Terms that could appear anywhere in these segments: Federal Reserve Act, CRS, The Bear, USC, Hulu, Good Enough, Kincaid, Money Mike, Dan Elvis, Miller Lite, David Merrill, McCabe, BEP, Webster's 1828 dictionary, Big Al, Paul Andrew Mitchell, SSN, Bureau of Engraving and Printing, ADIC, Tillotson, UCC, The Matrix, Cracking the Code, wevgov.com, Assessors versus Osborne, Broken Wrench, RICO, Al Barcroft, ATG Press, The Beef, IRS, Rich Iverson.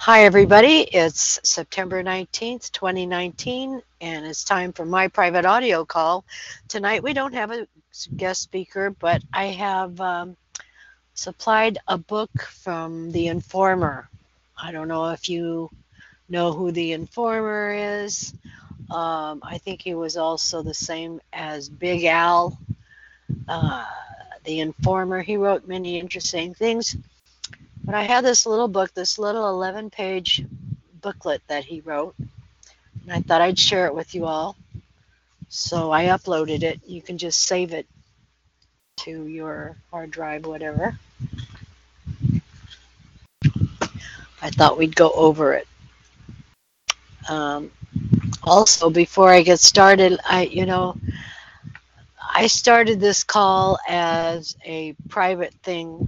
Hi, everybody. It's September 19th, 2019, and it's time for my private audio call. Tonight, we don't have a guest speaker, but I have supplied a book from The Informer. I don't know if you know who The Informer is. I think he was also the same as Big Al, The Informer. He wrote many interesting things. But I had this little book, this little 11-page booklet that he wrote, and I thought I'd share it with you all. So I uploaded it. You can just save it to your hard drive, whatever. I thought we'd go over it. Also, before I get started, I started this call as a private thing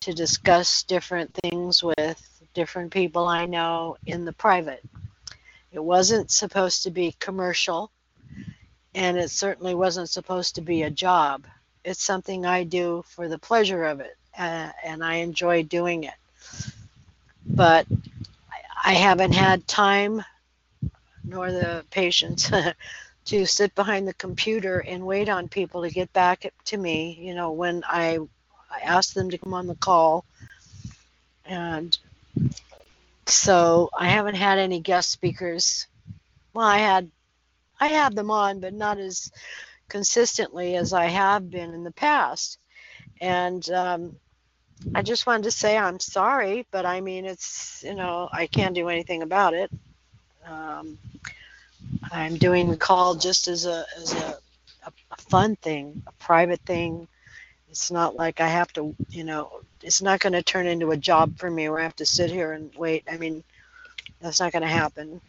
to discuss different things with different people I know in the private. It wasn't supposed to be commercial, and it certainly wasn't supposed to be a job. It's something I do for the pleasure of it, and I enjoy doing it. But I haven't had time nor the patience to sit behind the computer and wait on people to get back to me, when I asked them to come on the call. And so I haven't had any guest speakers. Well, I have them on, but not as consistently as I have been in the past. And I just wanted to say I'm sorry, but I mean, it's, I can't do anything about it. I'm doing the call just as a fun thing, a private thing. It's not like I have to, it's not going to turn into a job for me where I have to sit here and wait. I mean, that's not going to happen.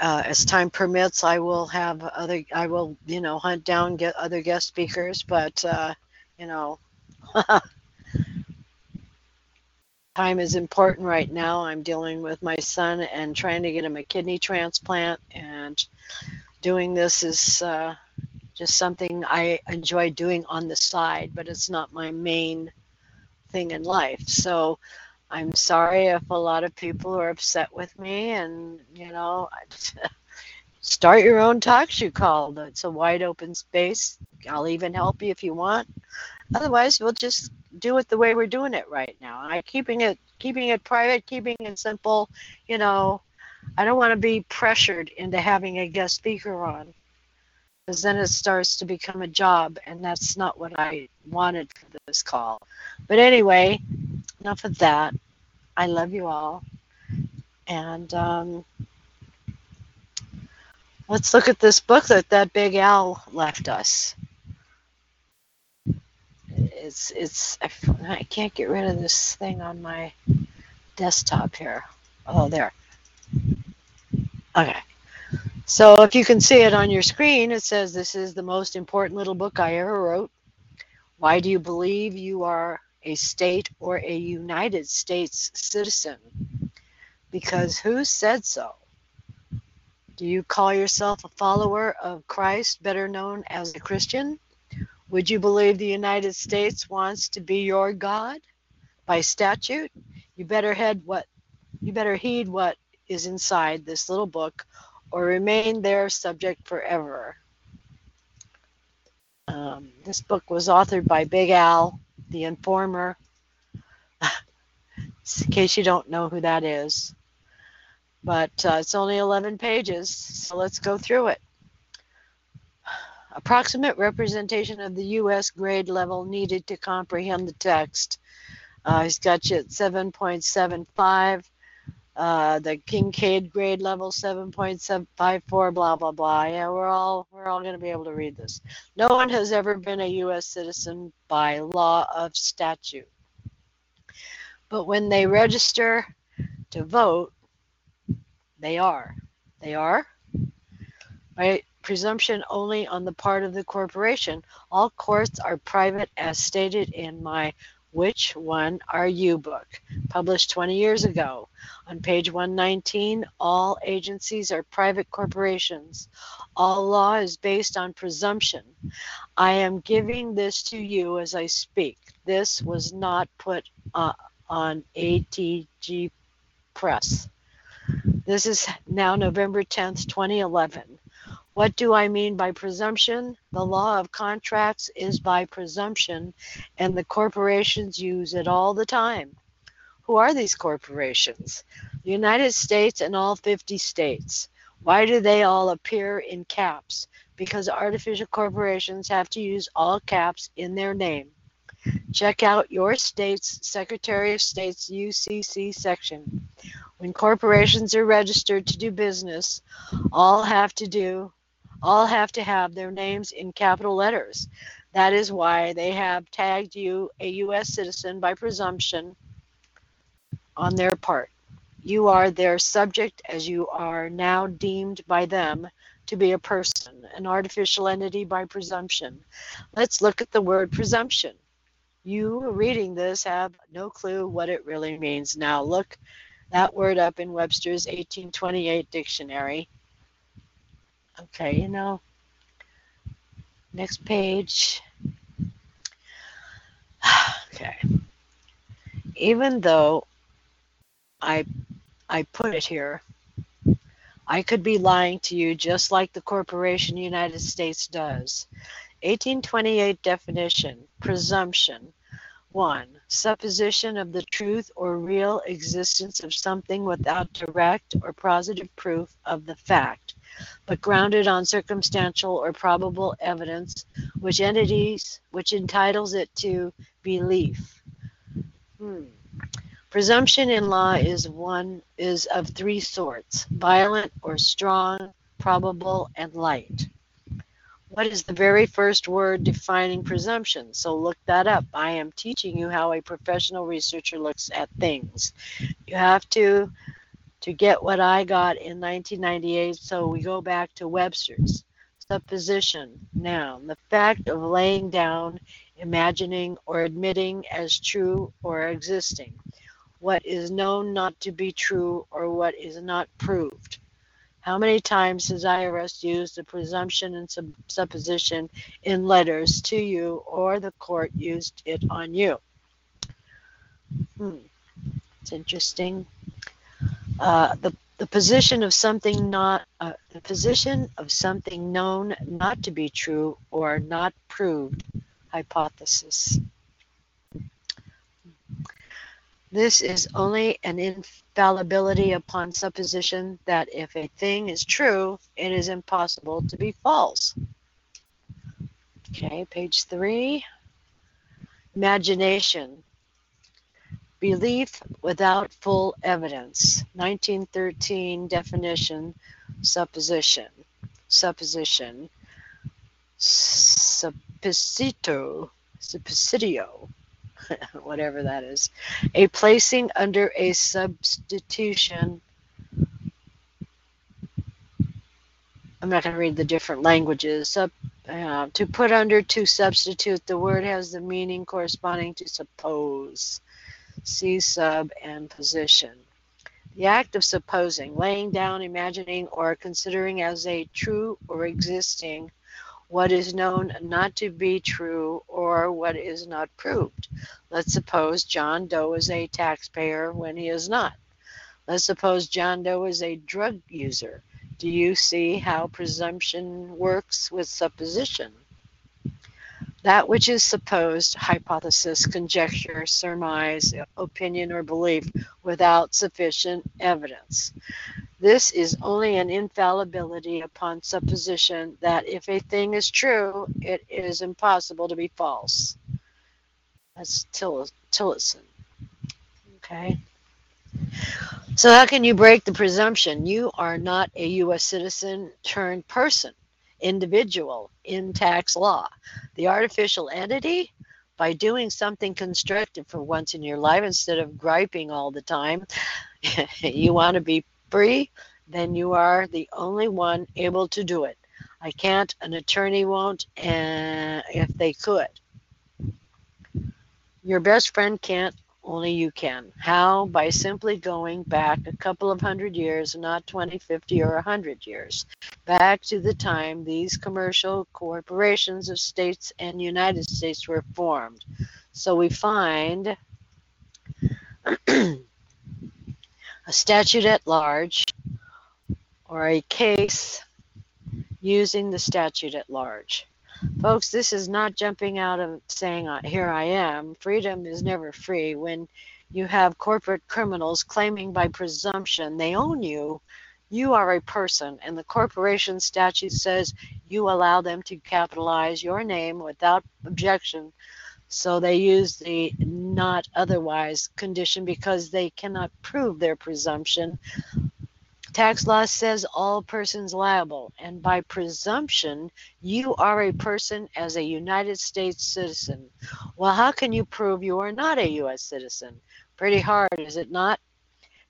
As time permits, I will, hunt down, get other guest speakers, but, time is important right now. I'm dealing with my son and trying to get him a kidney transplant, and doing this is just something I enjoy doing on the side, but it's not my main thing in life. So I'm sorry if a lot of people are upset with me, and, start your own talk show call. It's a wide open space. I'll even help you if you want. Otherwise, we'll just do it the way we're doing it right now. I'm keeping it private, keeping it simple. I don't want to be pressured into having a guest speaker on, because then it starts to become a job, and that's not what I wanted for this call. But anyway, enough of that. I love you all, and let's look at this book that Big Al left us. I can't get rid of this thing on my desktop here. Oh, there. Okay. So if you can see it on your screen, it says, "This is the most important little book I ever wrote. Why do you believe you are a state or a United States citizen? Because who said so? Do you call yourself a follower of Christ, better known as a Christian? Would you believe the United States wants to be your God by statute? You better heed what is inside this little book, or remain their subject forever." This book was authored by Big Al, The Informer. In case you don't know who that is. But it's only 11 pages, so let's go through it. Approximate representation of the U.S. grade level needed to comprehend the text. He's got you at 7.75. The Kincaid grade level, 7.754, blah, blah, blah. Yeah, we're all going to be able to read this. No one has ever been a U.S. citizen by law of statute. But when they register to vote, they are. They are by presumption only on the part of the corporation. All courts are private, as stated in my Which One Are You book, published 20 years ago. On page 119, all agencies are private corporations. All law is based on presumption. I am giving this to you as I speak. This was not put on ATG Press. This is now November 10th, 2011. What do I mean by presumption? The law of contracts is by presumption, and the corporations use it all the time. Who are these corporations? The United States and all 50 states. Why do they all appear in caps? Because artificial corporations have to use all caps in their name. Check out your state's Secretary of State's UCC section. When corporations are registered to do business, all have to have their names in capital letters. That is why they have tagged you a U.S. citizen by presumption on their part. You are their subject, as you are now deemed by them to be a person, an artificial entity by presumption. Let's look at the word presumption. You reading this have no clue what it really means. Now look that word up in Webster's 1828 dictionary. Okay, you know, next page. Okay. Even though I put it here, I could be lying to you just like the corporation United States does. 1828 definition, presumption. 1. Supposition of the truth or real existence of something without direct or positive proof of the fact, but grounded on circumstantial or probable evidence, which entitles it to belief. Presumption in law is of three sorts: violent or strong, probable, and light. What is the very first word defining presumption? So look that up. I am teaching you how a professional researcher looks at things. You have to get what I got in 1998, so we go back to Webster's. Supposition, noun, the fact of laying down, imagining, or admitting as true or existing what is known not to be true or what is not proved. How many times has IRS used the presumption and supposition in letters to you, or the court used it on you? It's interesting. The position of something the position of something known not to be true or not proved. Hypothesis. This is only an infallibility upon supposition that if a thing is true, it is impossible to be false. Okay, page 3. Imagination. Belief without full evidence. 1913 definition, supposition. Supposition. Suppositio. Whatever that is, a placing under a substitution. I'm not going to read the different languages. To put under, to substitute. The word has the meaning corresponding to suppose. See sub and position. The act of supposing, laying down, imagining, or considering as a true or existing what is known not to be true or what is not proved. Let's suppose John Doe is a taxpayer when he is not. Let's suppose John Doe is a drug user. Do you see how presumption works with supposition? That which is supposed, hypothesis, conjecture, surmise, opinion, or belief without sufficient evidence. This is only an infallibility upon supposition that if a thing is true, it is impossible to be false. That's Tillotson. Okay. So how can you break the presumption? You are not a U.S. citizen turned person, individual in tax law. The artificial entity, by doing something constructive for once in your life instead of griping all the time. You want to be free? Then you are the only one able to do it. I can't, an attorney won't, and if they could. Your best friend can't, only you can. How? By simply going back a couple of hundred years, not 20, 50, or 100 years. Back to the time these commercial corporations of states and United States were formed. So we find a statute at large or a case using the statute at large. Folks, this is not jumping out of saying, here I am. Freedom is never free. When you have corporate criminals claiming by presumption they own you, you are a person, and the corporation statute says you allow them to capitalize your name without objection. So they use the not otherwise condition because they cannot prove their presumption. Tax law says all persons liable, and by presumption, you are a person as a United States citizen. Well, how can you prove you are not a U.S. citizen? Pretty hard, is it not?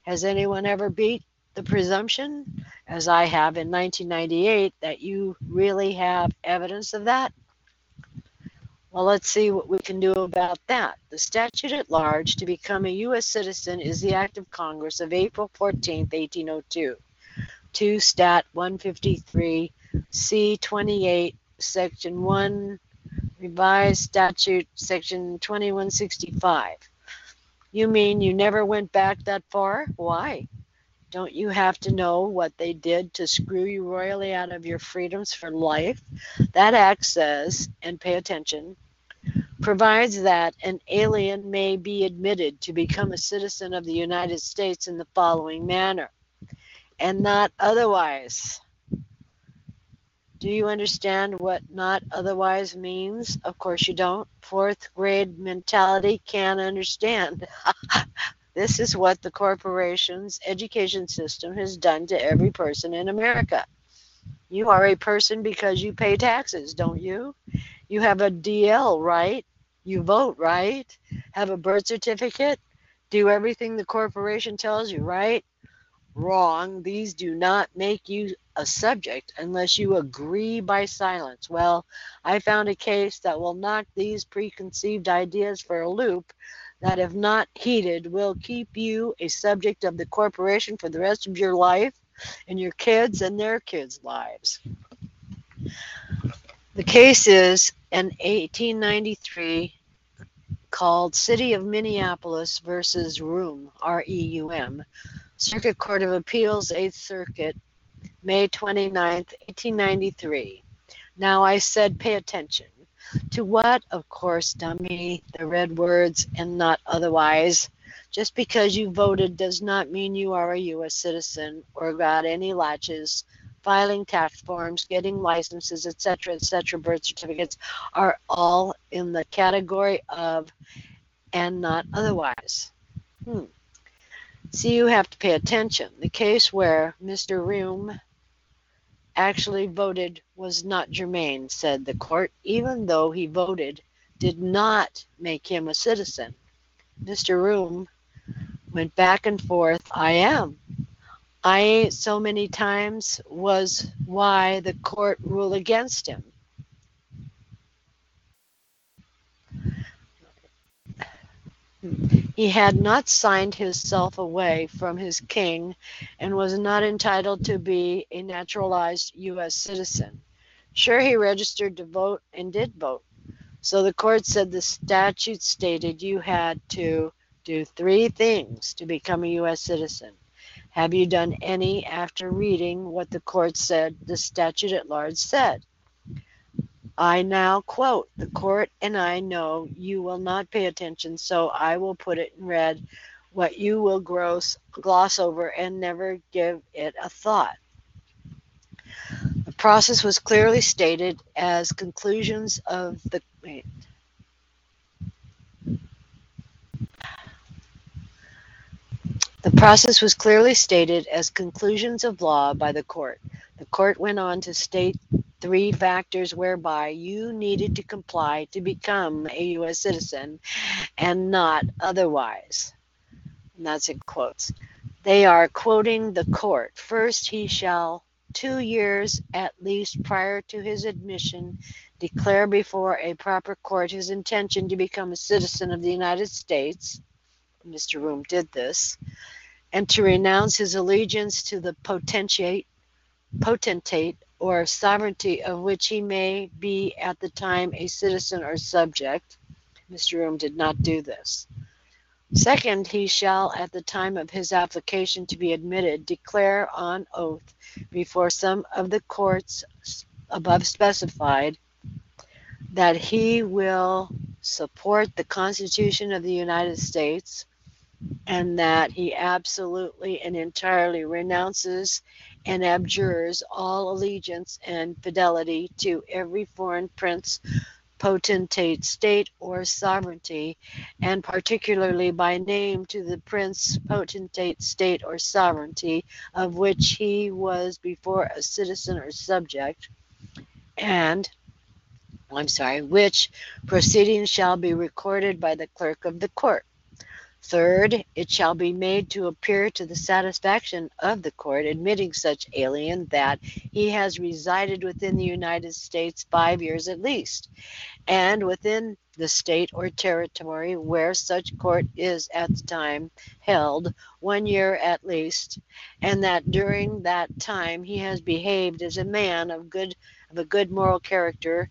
Has anyone ever beat the presumption, as I have in 1998, that you really have evidence of that? Well, let's see what we can do about that. The statute at large to become a U.S. citizen is the Act of Congress of April 14, 1802, 2 Stat 153, C 28, Section 1, Revised Statute, Section 2165. You mean you never went back that far? Why? Don't you have to know what they did to screw you royally out of your freedoms for life? That act says, and pay attention, provides that an alien may be admitted to become a citizen of the United States in the following manner, and not otherwise. Do you understand what not otherwise means? Of course you don't. Fourth grade mentality can't understand. This is what the corporation's education system has done to every person in America. You are a person because you pay taxes, don't you? You have a DL, right? You vote, right? Have a birth certificate? Do everything the corporation tells you, right? Wrong. These do not make you a subject unless you agree by silence. Well, I found a case that will knock these preconceived ideas for a loop that, if not heeded, will keep you a subject of the corporation for the rest of your life and your kids and their kids' lives. The case is in 1893 called City of Minneapolis versus Reum, R-E-U-M, Circuit Court of Appeals, 8th Circuit, May 29, 1893. Now I said pay attention. To what? Of course, dummy, the red words, and not otherwise. Just because you voted does not mean you are a U.S. citizen or got any latches. Filing tax forms, getting licenses, etc., birth certificates are all in the category of and not otherwise. See, you have to pay attention. The case where Mr. Reum actually voted was not germane, said the court, even though he voted did not make him a citizen. Mr. Reum went back and forth. I ain't so many times was why the court ruled against him. He had not signed himself away from his king and was not entitled to be a naturalized U.S. citizen. Sure, he registered to vote and did vote. So the court said the statute stated you had to do three things to become a U.S. citizen. Have you done any after reading what the court said the statute at large said? I now quote, the court and I know you will not pay attention, so I will put it in red, what you will gloss over and never give it a thought. The process was clearly stated as conclusions of the... The process was clearly stated as conclusions of law by the court. The court went on to state three factors whereby you needed to comply to become a U.S. citizen and not otherwise. And that's in quotes. They are quoting the court. First, he shall 2 years at least prior to his admission declare before a proper court his intention to become a citizen of the United States. Mr. Reum did this. And to renounce his allegiance to the potentate or sovereignty of which he may be at the time a citizen or subject. Mr. Reum did not do this. Second, he shall, at the time of his application to be admitted, declare on oath before some of the courts above specified that he will support the Constitution of the United States and that he absolutely and entirely renounces and abjures all allegiance and fidelity to every foreign prince, potentate, state, or sovereignty, and particularly by name to the prince, potentate, state, or sovereignty of which he was before a citizen or subject, and which proceedings shall be recorded by the clerk of the court. Third, it shall be made to appear to the satisfaction of the court admitting such alien that he has resided within the United States 5 years at least, and within the state or territory where such court is at the time held 1 year at least, and that during that time he has behaved as a man of a good moral character,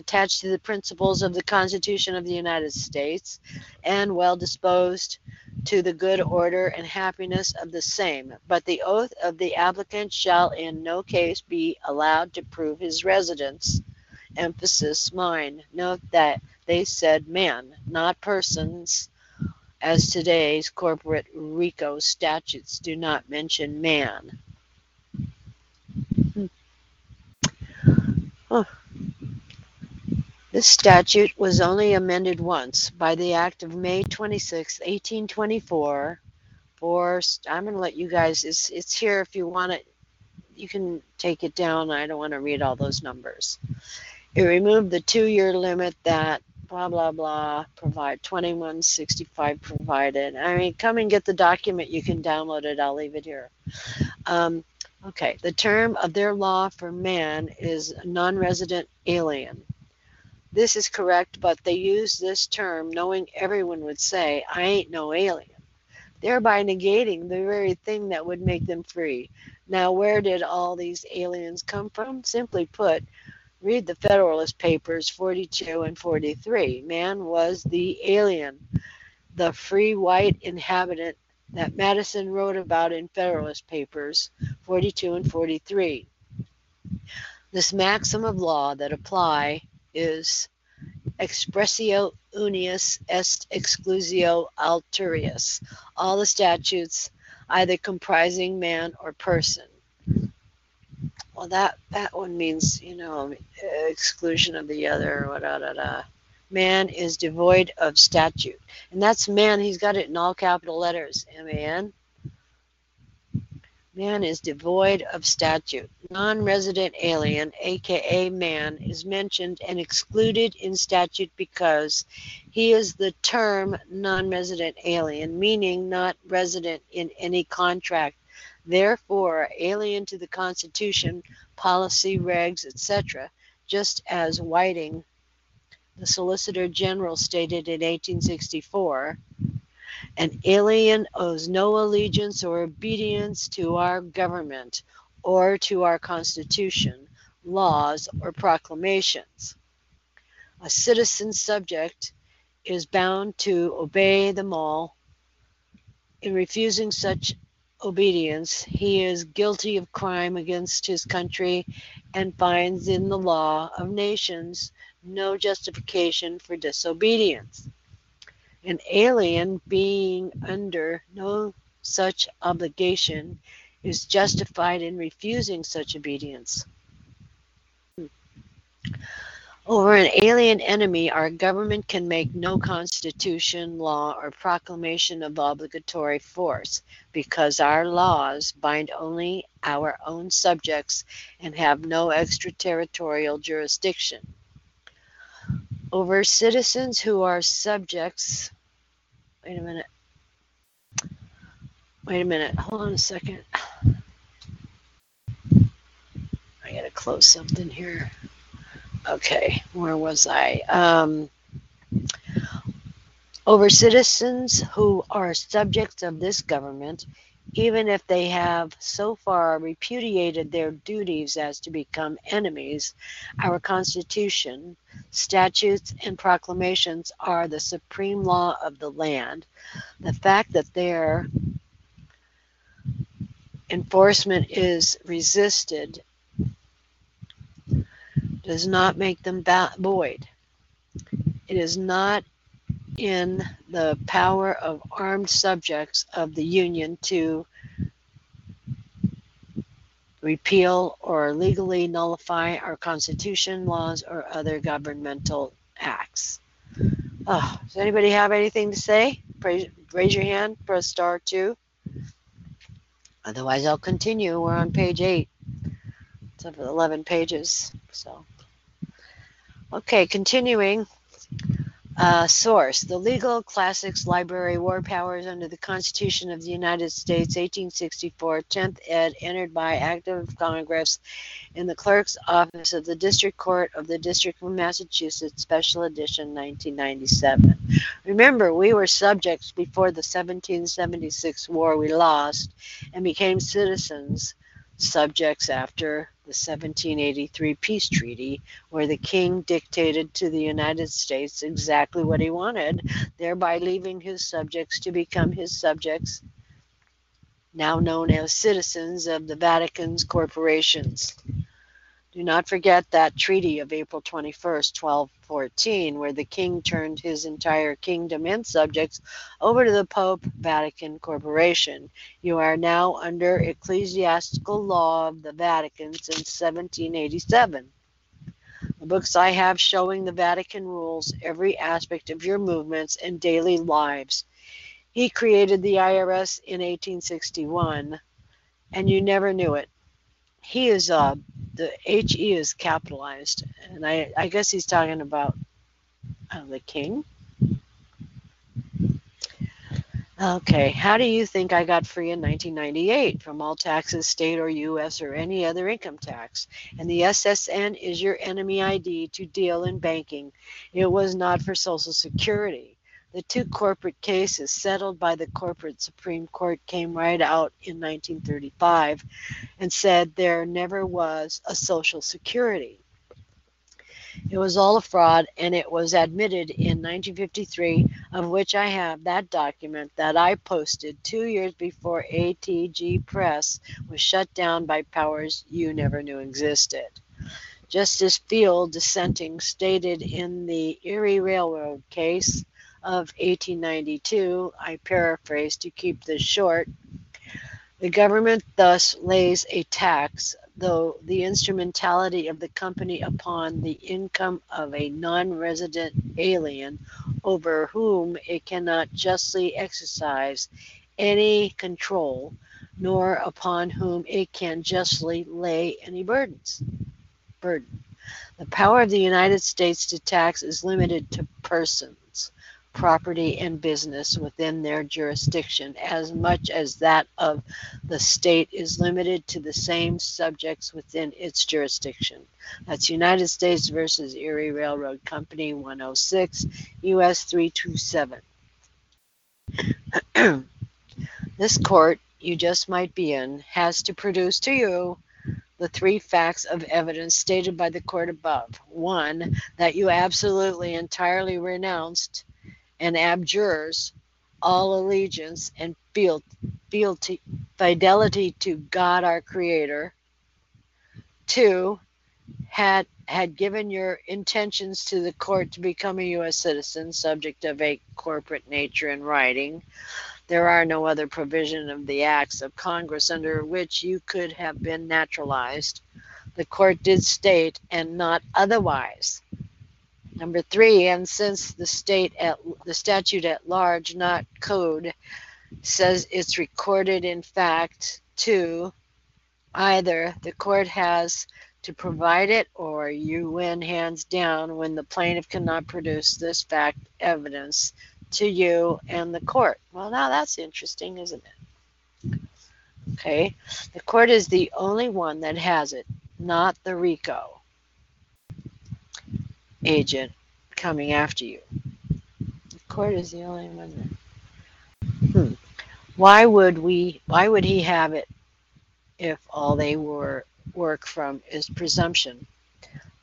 attached to the principles of the Constitution of the United States, and well disposed to the good order and happiness of the same. But the oath of the applicant shall in no case be allowed to prove his residence. Emphasis mine. Note that they said man, not persons, as today's corporate RICO statutes do not mention man. Oh. This statute was only amended once by the Act of May 26, 1824. I'm going to let you guys, it's here if you want it. You can take it down. I don't want to read all those numbers. It removed the 2 year limit that blah, blah, blah, provide 2165 provided. I mean, come and get the document. You can download it. I'll leave it here. Okay. The term of their law for man is non-resident alien. This is correct, but they use this term knowing everyone would say, I ain't no alien, thereby negating the very thing that would make them free. Now, where did all these aliens come from? Simply put, read the Federalist Papers 42 and 43. Man was the alien, the free white inhabitant that Madison wrote about in Federalist Papers 42 and 43. This maxim of law that apply is expressio unius est exclusio alterius, all the statutes either comprising man or person. Well, that one means, you know, exclusion of the other, Man is devoid of statute, and that's man. He's got it in all capital letters, M-A-N. Man is devoid of statute. Non-resident alien, aka man, is mentioned and excluded in statute because he is the term non-resident alien, meaning not resident in any contract. Therefore, alien to the Constitution, policy, regs, etc., just as Whiting, the Solicitor General, stated in 1864, an alien owes no allegiance or obedience to our government or to our Constitution, laws, or proclamations. A citizen subject is bound to obey them all. In refusing such obedience, he is guilty of crime against his country and finds in the law of nations no justification for disobedience. An alien being under no such obligation is justified in refusing such obedience. Over an alien enemy, our government can make no constitution, law, or proclamation of obligatory force, because our laws bind only our own subjects and have no extraterritorial jurisdiction. Over citizens who are subjects, wait a minute, hold on a second. I gotta close something here. Okay, where was I? Over citizens who are subjects of this government, even if they have so far repudiated their duties as to become enemies, our Constitution, statutes, and proclamations are the supreme law of the land. The fact that their enforcement is resisted does not make them void. It is not in the power of armed subjects of the Union to repeal or legally nullify our Constitution, laws, or other governmental acts. Oh, does anybody have anything to say? Raise your hand, press star 2. Otherwise, I'll continue. We're on page 8. It's over 11 pages. So, okay, continuing. Source, the Legal Classics Library, War Powers under the Constitution of the United States, 1864, 10th ed., entered by Act of Congress in the Clerk's Office of the District Court of the District of Massachusetts, Special Edition, 1997. Remember, we were subjects before the 1776 war we lost and became citizens, subjects after the 1783 peace treaty, where the king dictated to the United States exactly what he wanted, thereby leaving his subjects to become his subjects, now known as citizens of the Vatican's corporations. Do not forget that Treaty of April 21st, 1214, where the king turned his entire kingdom and subjects over to the Pope Vatican Corporation. You are now under ecclesiastical law of the Vatican since 1787. The books I have showing the Vatican rules every aspect of your movements and daily lives. He created the IRS in 1861, and you never knew it. He is the HE is capitalized, and I guess he's talking about the king. Okay, how do you think I got free in 1998 from all taxes, state or U.S. or any other income tax? And the SSN is your enemy ID to deal in banking. It was not for Social Security. The two corporate cases settled by the corporate Supreme Court came right out in 1935 and said there never was a Social Security. It was all a fraud, and it was admitted in 1953, of which I have that document that I posted 2 years before ATG Press was shut down by powers you never knew existed. Justice Field dissenting stated in the Erie Railroad case of 1892, I paraphrase to keep this short, the government thus lays a tax, though the instrumentality of the company upon the income of a non-resident alien over whom it cannot justly exercise any control, nor upon whom it can justly lay any burden. The power of the United States to tax is limited to persons, property, and business within their jurisdiction, as much as that of the state is limited to the same subjects within its jurisdiction. That's United States versus Erie Railroad Company 106, U.S. 327. This court you just might be in has to produce to you the three facts of evidence stated by the court above. 1, that you absolutely entirely renounced and abjures all allegiance and fidelity to God our Creator. 2, had given your intentions to the court to become a U.S. citizen, subject of a corporate nature in writing. There are no other provision of the acts of Congress under which you could have been naturalized. The court did state, and not otherwise, Number three, and since the statute at large, not code, says it's recorded in fact, two, either the court has to provide it or you win hands down when the plaintiff cannot produce this fact evidence to you and the court. Well, now that's interesting, isn't it? Okay, the court is the only one that has it, not the RICO agent coming after you. The court is the only one that. Why would he have it if all they work from is presumption?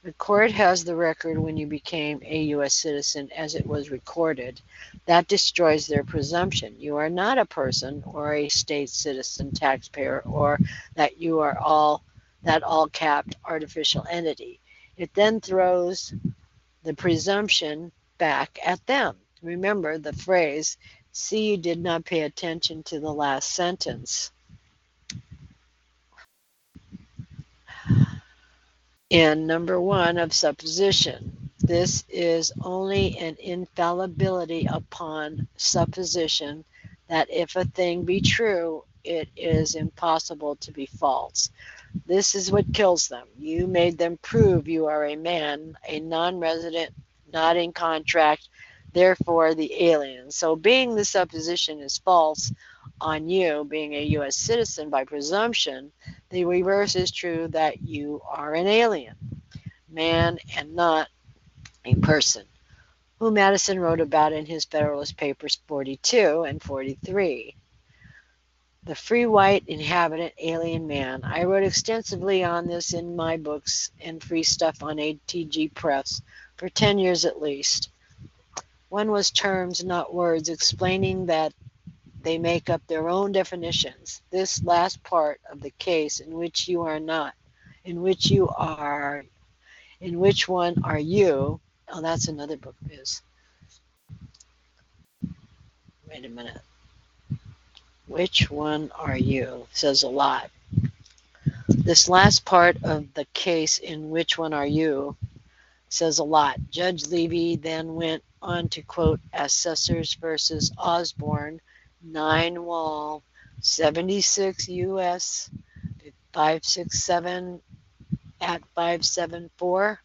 The court has the record when you became a U.S. citizen as it was recorded. That destroys their presumption. You are not a person or a state citizen taxpayer, or that you are all capped artificial entity. It then throws the presumption back at them. Remember the phrase, see you did not pay attention to the last sentence. In number one of supposition, this is only an infallibility upon supposition that if a thing be true, it is impossible to be false. This is what kills them. You made them prove you are a man, a non-resident, not in contract, therefore the alien. So being the supposition is false on you, being a U.S. citizen by presumption, the reverse is true, that you are an alien, man, and not a person, who Madison wrote about in his Federalist Papers 42 and 43. The free white inhabitant alien man. I wrote extensively on this in my books and free stuff on ATG Press for 10 years at least. One was terms, not words, explaining that they make up their own definitions. This last part of the case in which one are you? Oh, that's another book of his. Wait a minute. Which one are you? Says a lot. This last part of the case in which one are you says a lot. Judge Levy then went on to quote Assessors versus Osborne, 9 Wall, 76 U.S. 567 at 574.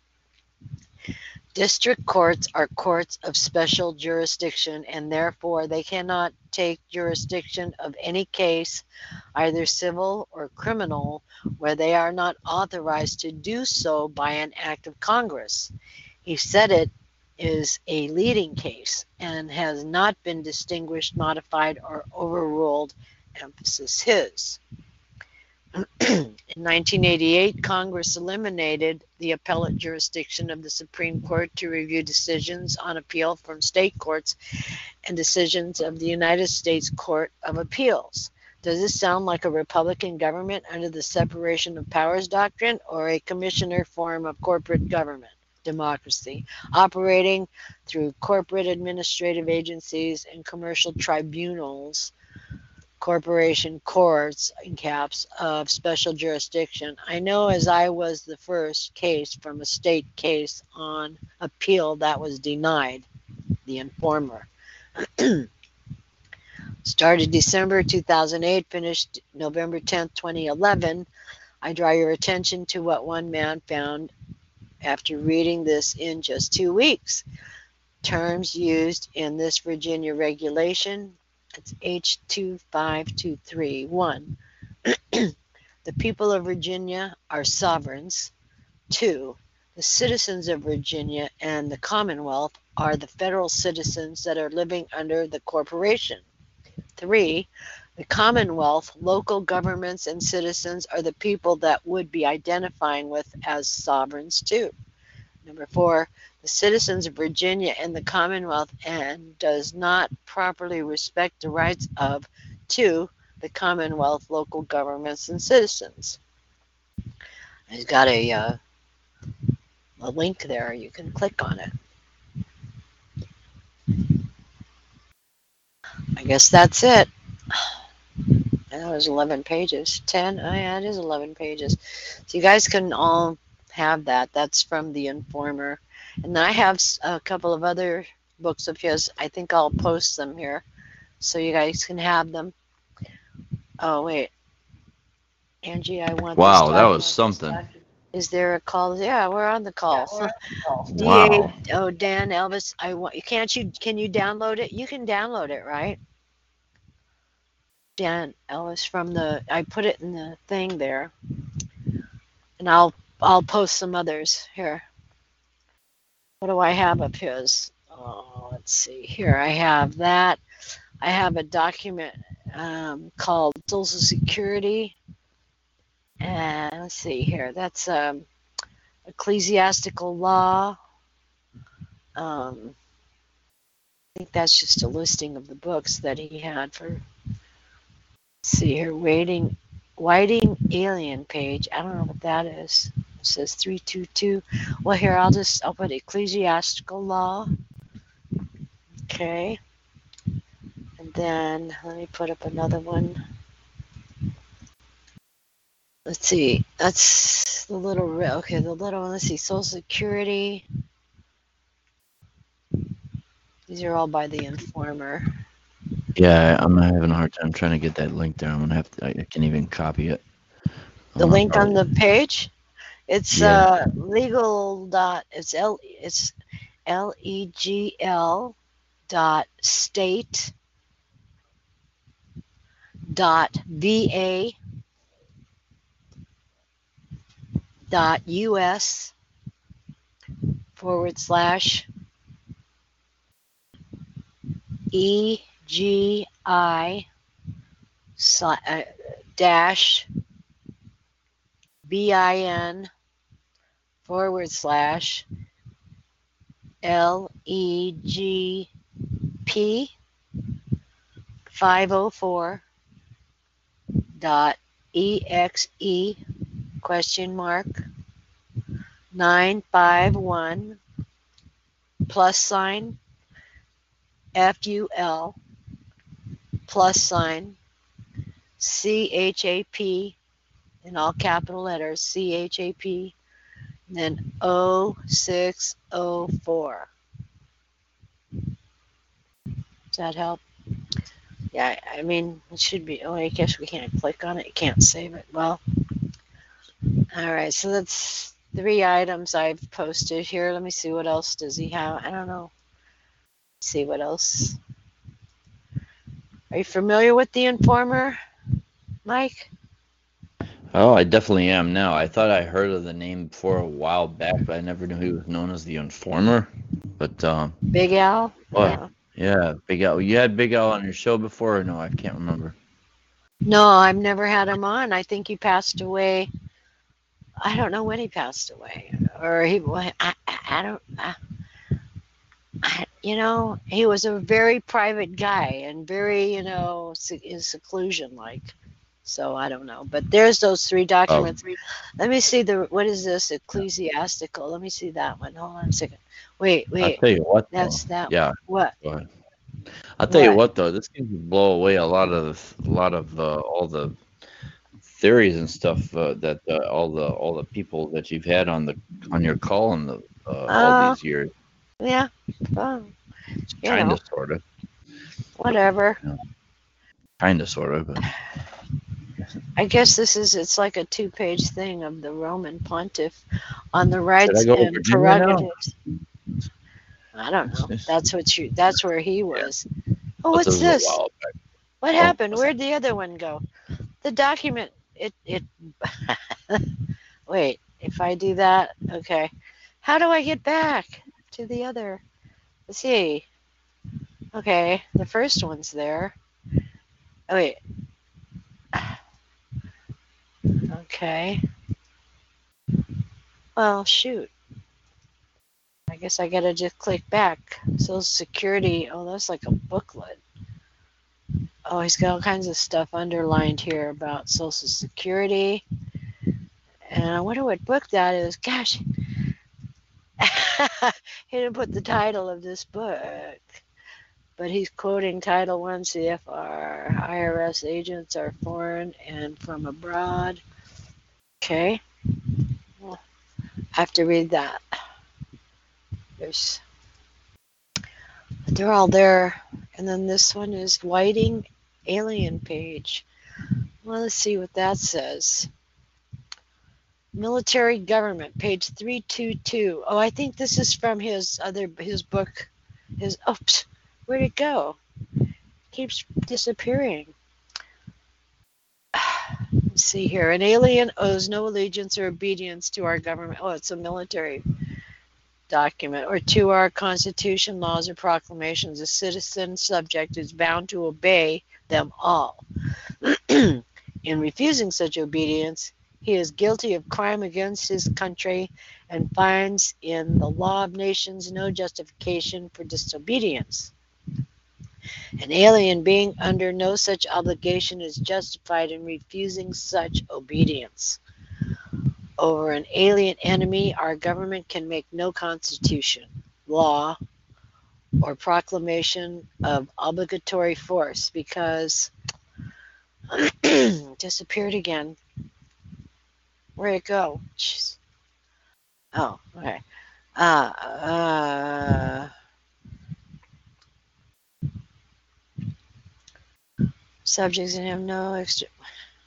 District courts are courts of special jurisdiction, and therefore they cannot take jurisdiction of any case, either civil or criminal, where they are not authorized to do so by an act of Congress. He said it is a leading case and has not been distinguished, modified, or overruled, emphasis his. In 1988, Congress eliminated the appellate jurisdiction of the Supreme Court to review decisions on appeal from state courts and decisions of the United States Court of Appeals. Does this sound like a Republican government under the separation of powers doctrine, or a commissioner form of corporate government? Democracy, operating through corporate administrative agencies and commercial tribunals, corporation courts, and caps of special jurisdiction. I know, as I was the first case from a state case on appeal that was denied, The Informer. Started December 2008, finished November 10th, 2011. I draw your attention to what one man found after reading this in just 2 weeks. Terms used in this Virginia regulation, it's H25231. The people of Virginia are sovereigns. 2, the citizens of Virginia and the Commonwealth are the federal citizens that are living under the corporation. 3, the Commonwealth, local governments, and citizens are the people that would be identifying with as sovereigns too. Number 4, the citizens of Virginia and the Commonwealth, and does not properly respect the rights of 2, the Commonwealth, local governments, and citizens. I've got a link there. You can click on it. I guess that's it. That was 11 pages. 10? Oh, yeah, it is 11 pages. So you guys can all have that. That's from The Informer. And then I have a couple of other books of his. I think I'll post them here so you guys can have them. Oh, wait. Angie, I want wow, this that was something. Is there a call? Yeah, we're on the call. Yeah, wow. Oh, Dan Elvis, I want you. Can't you? Can you download it? You can download it, right? Dan Elvis from the. I put it in the thing there, and I'll post some others here. What do I have of his? Oh, let's see. Here I have that. I have a document called Social Security. And let's see here. That's ecclesiastical law. I think that's just a listing of the books that he had for. Let's see here, Whiting alien page. I don't know what that is. It says 322. Well, here I'll put ecclesiastical law. Okay. And then let me put up another one. Let's see, that's the little, okay, the little one, let's see, Social Security. These are all by The Informer. Yeah, I'm having a hard time trying to get that link there. I'm going to have to, I can't even copy it. The link on the page? It's yeah. It's legil.legp504.exe $951 +FUL CHAP in all capital letters CHAP and then 0604. Does that help? Yeah, I mean it should be. Oh, I guess we can't click on it. You can't save it. Well. All right, so that's 3 items I've posted here. Let me see what else does he have. I don't know. Let's see what else. Are you familiar with The Informer, Mike? Oh, I definitely am now. I thought I heard of the name before a while back, but I never knew he was known as The Informer. But Big Al? Well, yeah, Big Al. You had Big Al on your show before or no? I can't remember. No, I've never had him on. I think he passed away. I don't know when he passed away, or he. I don't, he was a very private guy and very, in seclusion, like. So I don't know. But there's those 3 documents. Oh. Let me see what is this ecclesiastical? Let me see that one. Hold on a second. Wait. I'll tell you what. That's though. That. Yeah. One. What? Go ahead. I'll tell you what though. This can blow away a lot of all the theories and stuff that all the people that you've had on your call in the all these years. Yeah, well, kind of, sort of. Whatever. But, kind of, sort of. But. I guess it's like a 2-page thing of the Roman Pontiff on the rights and prerogatives. I don't know. That's where he was. Oh, what's this? What happened? Where'd the other one go? The document. It wait, if I do that, okay. How do I get back to the other? Let's see. Okay, the first one's there. Oh, wait. Okay. Well, shoot. I guess I gotta just click back. Social Security. Oh, that's like a booklet. Oh, he's got all kinds of stuff underlined here about Social Security. And I wonder what book that is. Gosh, he didn't put the title of this book. But he's quoting Title I CFR. IRS agents are foreign and from abroad. Okay. Well, I have to read that. There's, they're all there. And then this one is Whiting Alien Page. Well, let's see what that says. Military Government, page 322. Oh, I think this is from his other, his book. His, oops, where'd it go? Keeps disappearing. Let's see here. An alien owes no allegiance or obedience to our government. Oh, it's a military document. Or to our constitution, laws, or proclamations. A citizen subject is bound to obey them all. In refusing such obedience, he is guilty of crime against his country and finds in the law of nations no justification for disobedience. An alien being under no such obligation is justified in refusing such obedience. Over an alien enemy, our government can make no constitution, law, or proclamation of obligatory force because disappeared again. Where'd it go? Jeez. Oh, okay. Subjects and have no extra.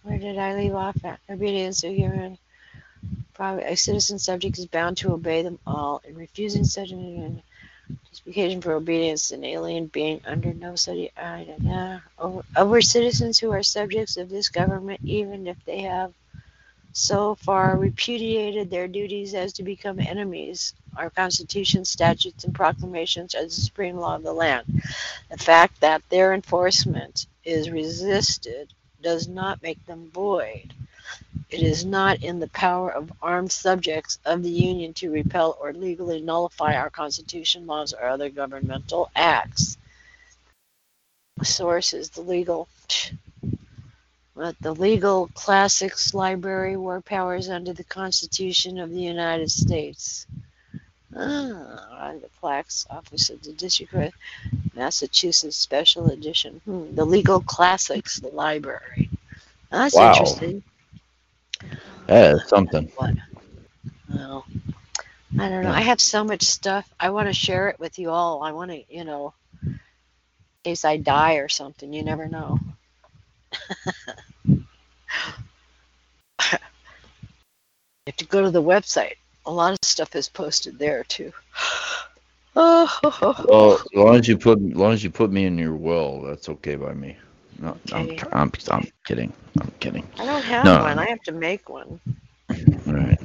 Where did I leave off at? Obedience of human. Probably a citizen subject is bound to obey them all. In refusing such an justification for obedience, an alien being under no such over citizens who are subjects of this government, even if they have so far repudiated their duties as to become enemies. Our constitution, statutes, and proclamations are the supreme law of the land. The fact that their enforcement is resisted does not make them void. It is not in the power of armed subjects of the Union to repel or legally nullify our constitution, laws, or other governmental acts. Source is the legal... But the Legal Classics Library, War Powers under the Constitution of the United States. On the plaques, Office of the District Court, Massachusetts Special Edition. The Legal Classics Library. That's wow. Interesting. That is something. Well, I don't know. I have so much stuff. I want to share it with you all. I want to, you know, in case I die or something. You never know. You have to go to the website. A lot of stuff is posted there too. Well, as long as you put me in your will, that's okay by me. No, okay. I'm kidding. I don't have one. I have to make one. All right.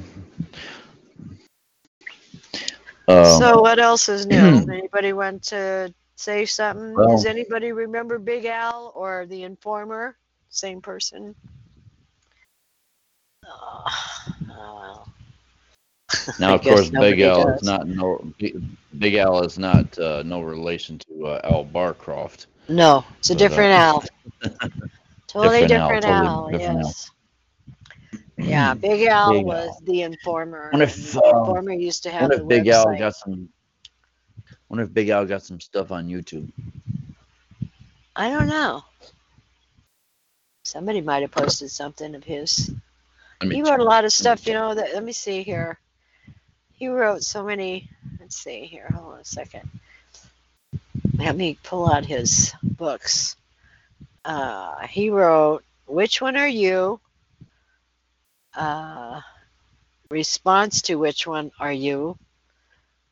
So what else is new? Anybody want to say something? Well, does anybody remember Big Al or The Informer? Same person. Now, of course, Big Al is not no relation to Al Barcroft. No, it's a different Al. Totally different Al. Yes. Yeah, Big Al was The Informer. The Informer used to have the website. Wonder if Big Al got some stuff on YouTube. I don't know. Somebody might have posted something of his. He wrote a lot of stuff, you know. Let me see here. He wrote so many. Let's see here. Hold on a second. Let me pull out his books. He wrote, Which One Are You? Response to Which One Are You?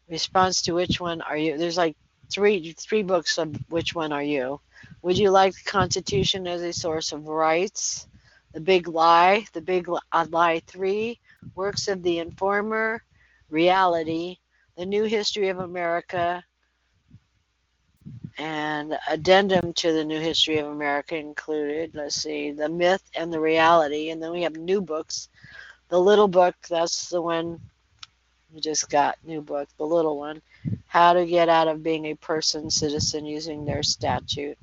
Response to Which One Are You? There's like three books of Which One Are You? Would you like the Constitution as a source of rights? The Big Lie, The Big Lie 3, Works of the Informer, Reality, The New History of America, and Addendum to the New History of America included. Let's see, The Myth and the Reality. And then we have new books. The Little Book, that's the one we just got, new book, the little one. How to Get Out of Being a Person, Citizen Using Their Statute.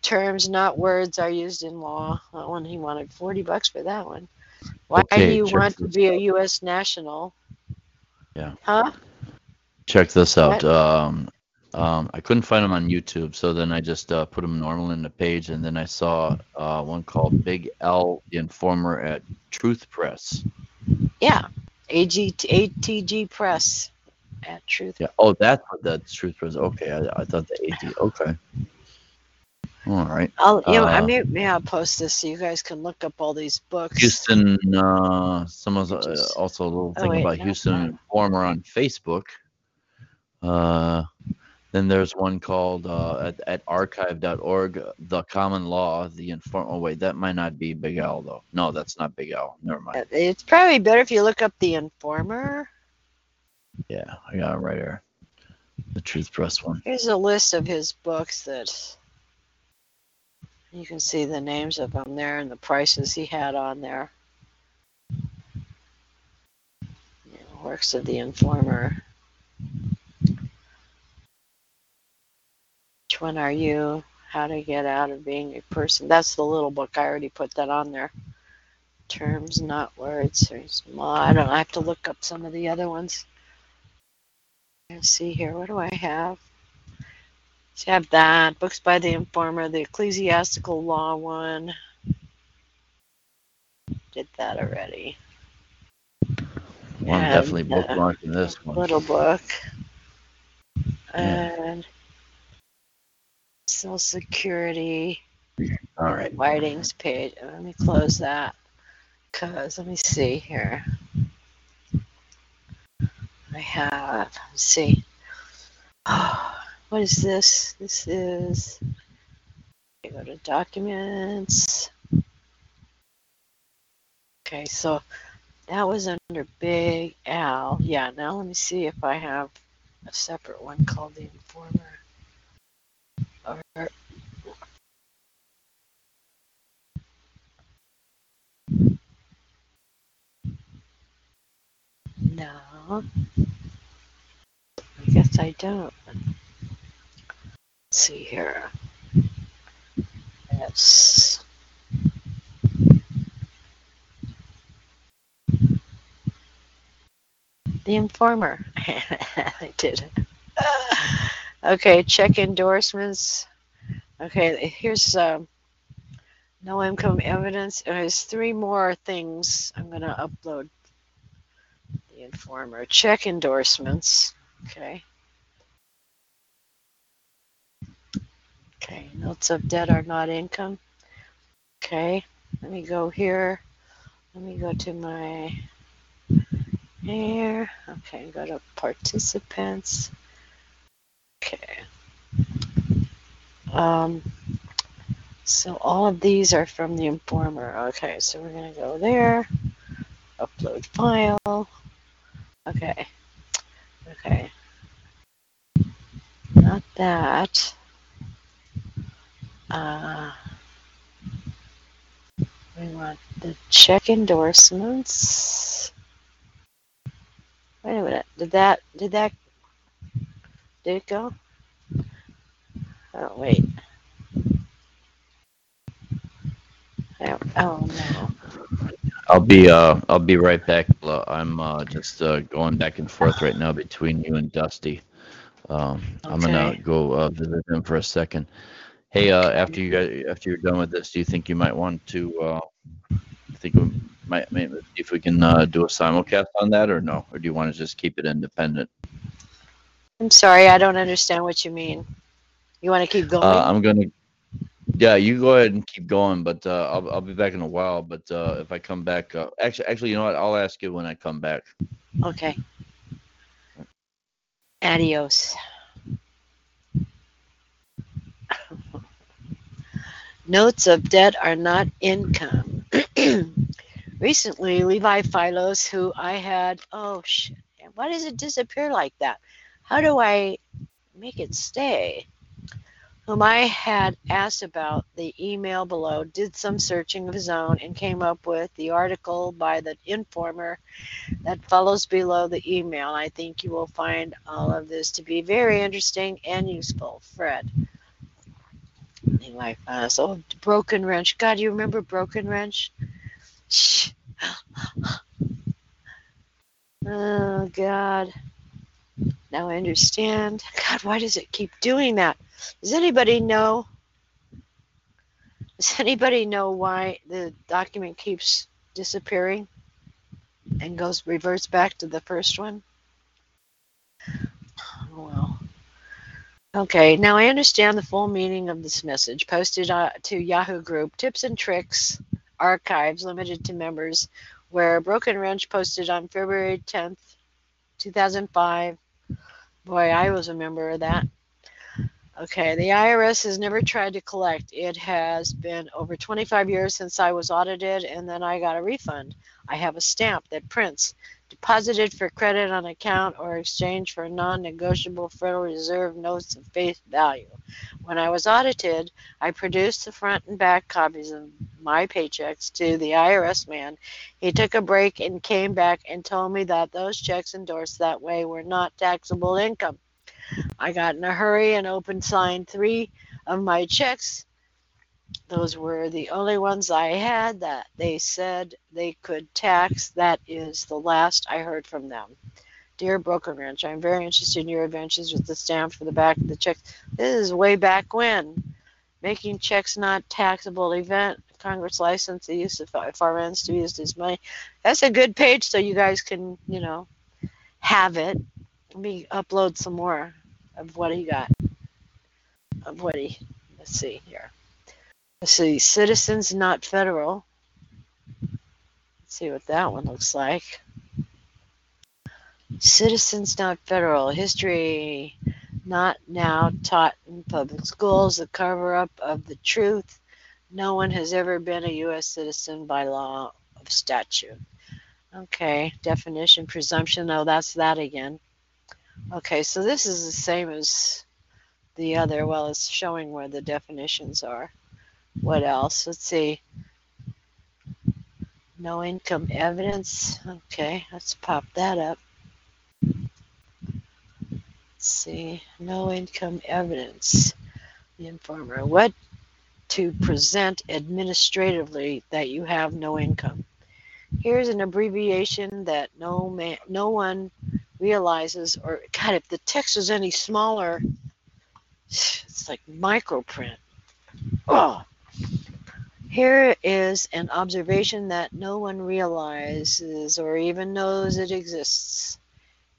Terms, Not Words, Are Used in Law. That one, he wanted $40 for that one. Why do you want to be a U.S. national? Yeah. Huh? Check this out. I couldn't find them on YouTube, so then I just put them normal in the page, and then I saw one called Big Al, The Informer at Truth Press. Yeah, ATG Press. at Truth. Yeah. Oh, that's what the Truth Press. Okay, I thought the AD. Okay. All right. I'll, you know, I may I'll post this so you guys can look up all these books. Houston, someone's also a little thing about Houston Informer on Facebook. Then there's one called at archive.org, The Common Law, The Informer. Oh, wait, that might not be Big Al, though. No, that's not Big Al. Never mind. It's probably better if you look up The Informer. Yeah, I got it right here. The Truth Press one. Here's a list of his books that you can see the names of them there and the prices he had on there. You know, works of The Informer. Which one are you? How to Get Out of Being a Person. That's the little book. I already put that on there. Terms, Not Words. I don't know. I have to look up some of the other ones. Let's see here. What do I have? So I have that. Books by the Informer. The Ecclesiastical Law one. Did that already. Well, I'm definitely bookmarking this one. Little book. And Social Security. All right. Whiting's page. Let me close that. Cause let me see here. I have. Let's see. Oh, what is this? This is. I go to documents. Okay, so that was under Big Al. Yeah. Now let me see if I have a separate one called The Informer. No, I guess I don't. Let's see here. That's The Informer. I did it. Okay, check endorsements. Okay, here's no income evidence. There's three more things I'm going to upload. The Informer. Check endorsements. Okay. Okay, notes of debt are not income. Okay, let me go here. Let me go to my here. Okay, go to participants. Okay. So all of these are from The Informer. Okay, so we're going to go there. Upload file. Okay. Okay. Not that. We want the check endorsements. Wait a minute. Did it go? Oh, wait. Oh, no. I'll be right back. I'm just going back and forth right now between you and Dusty. Okay. I'm going to go visit him for a second. Hey, after you're done with this, do you think you might want to if we can do a simulcast on that or no? Or do you want to just keep it independent? I'm sorry. I don't understand what you mean. You want to keep going? Yeah, you go ahead and keep going, but I'll be back in a while. But if I come back, actually, you know what? I'll ask you when I come back. Okay. Adios. Notes of debt are not income. Recently, Levi Philos, who I had, why does it disappear like that? How do I make it stay? Whom I had asked about the email below, did some searching of his own and came up with the article by the Informer that follows below the email. I think you will find all of this to be very interesting and useful. Fred. Anyway, so Broken Wrench. God, you remember Broken Wrench? Shh. Oh, God. Now I understand. God, why does it keep doing that? Does anybody know why the document keeps disappearing and reverts back to the first one? Okay, now I understand the full meaning of this message posted to Yahoo group Tips and Tricks Archives limited to members, where Broken Wrench posted on February 10th, 2005. Boy, I was a member of that. Okay, the IRS has never tried to collect. It has been over 25 years since I was audited, and then I got a refund. I have a stamp that prints, deposited for credit on account or exchange for non-negotiable Federal Reserve notes of face value. When I was audited, I produced the front and back copies of my paychecks to the IRS man. He took a break and came back and told me that those checks endorsed that way were not taxable income. I got in a hurry and open signed 3 of my checks. Those were the only ones I had that they said they could tax. That is the last I heard from them. Dear Broken Wrench, I'm very interested in your adventures with the stamp for the back of the checks. This is way back when. Making checks not taxable event. Congress licensed the use of FRNs to be used as money. That's a good page, so you guys can, you know, have it. Let me upload some more of what he got. Of what he, let's see here. Let's see, Citizens Not Federal. Let's see what that one looks like. Citizens Not Federal, History Not Now Taught in Public Schools, the cover-up of the truth. No one has ever been a U.S. citizen by law of statute. Okay, definition, presumption, oh, that's that again. Okay, so this is the same as the other. Well, it's showing where the definitions are. What else? Let's see. No income evidence. Okay, let's pop that up. Let's see. No income evidence. The Informer. What to present administratively that you have no income. Here's an abbreviation that no one realizes, or God, if the text was any smaller, it's like microprint. Oh. Here is an observation that no one realizes or even knows it exists.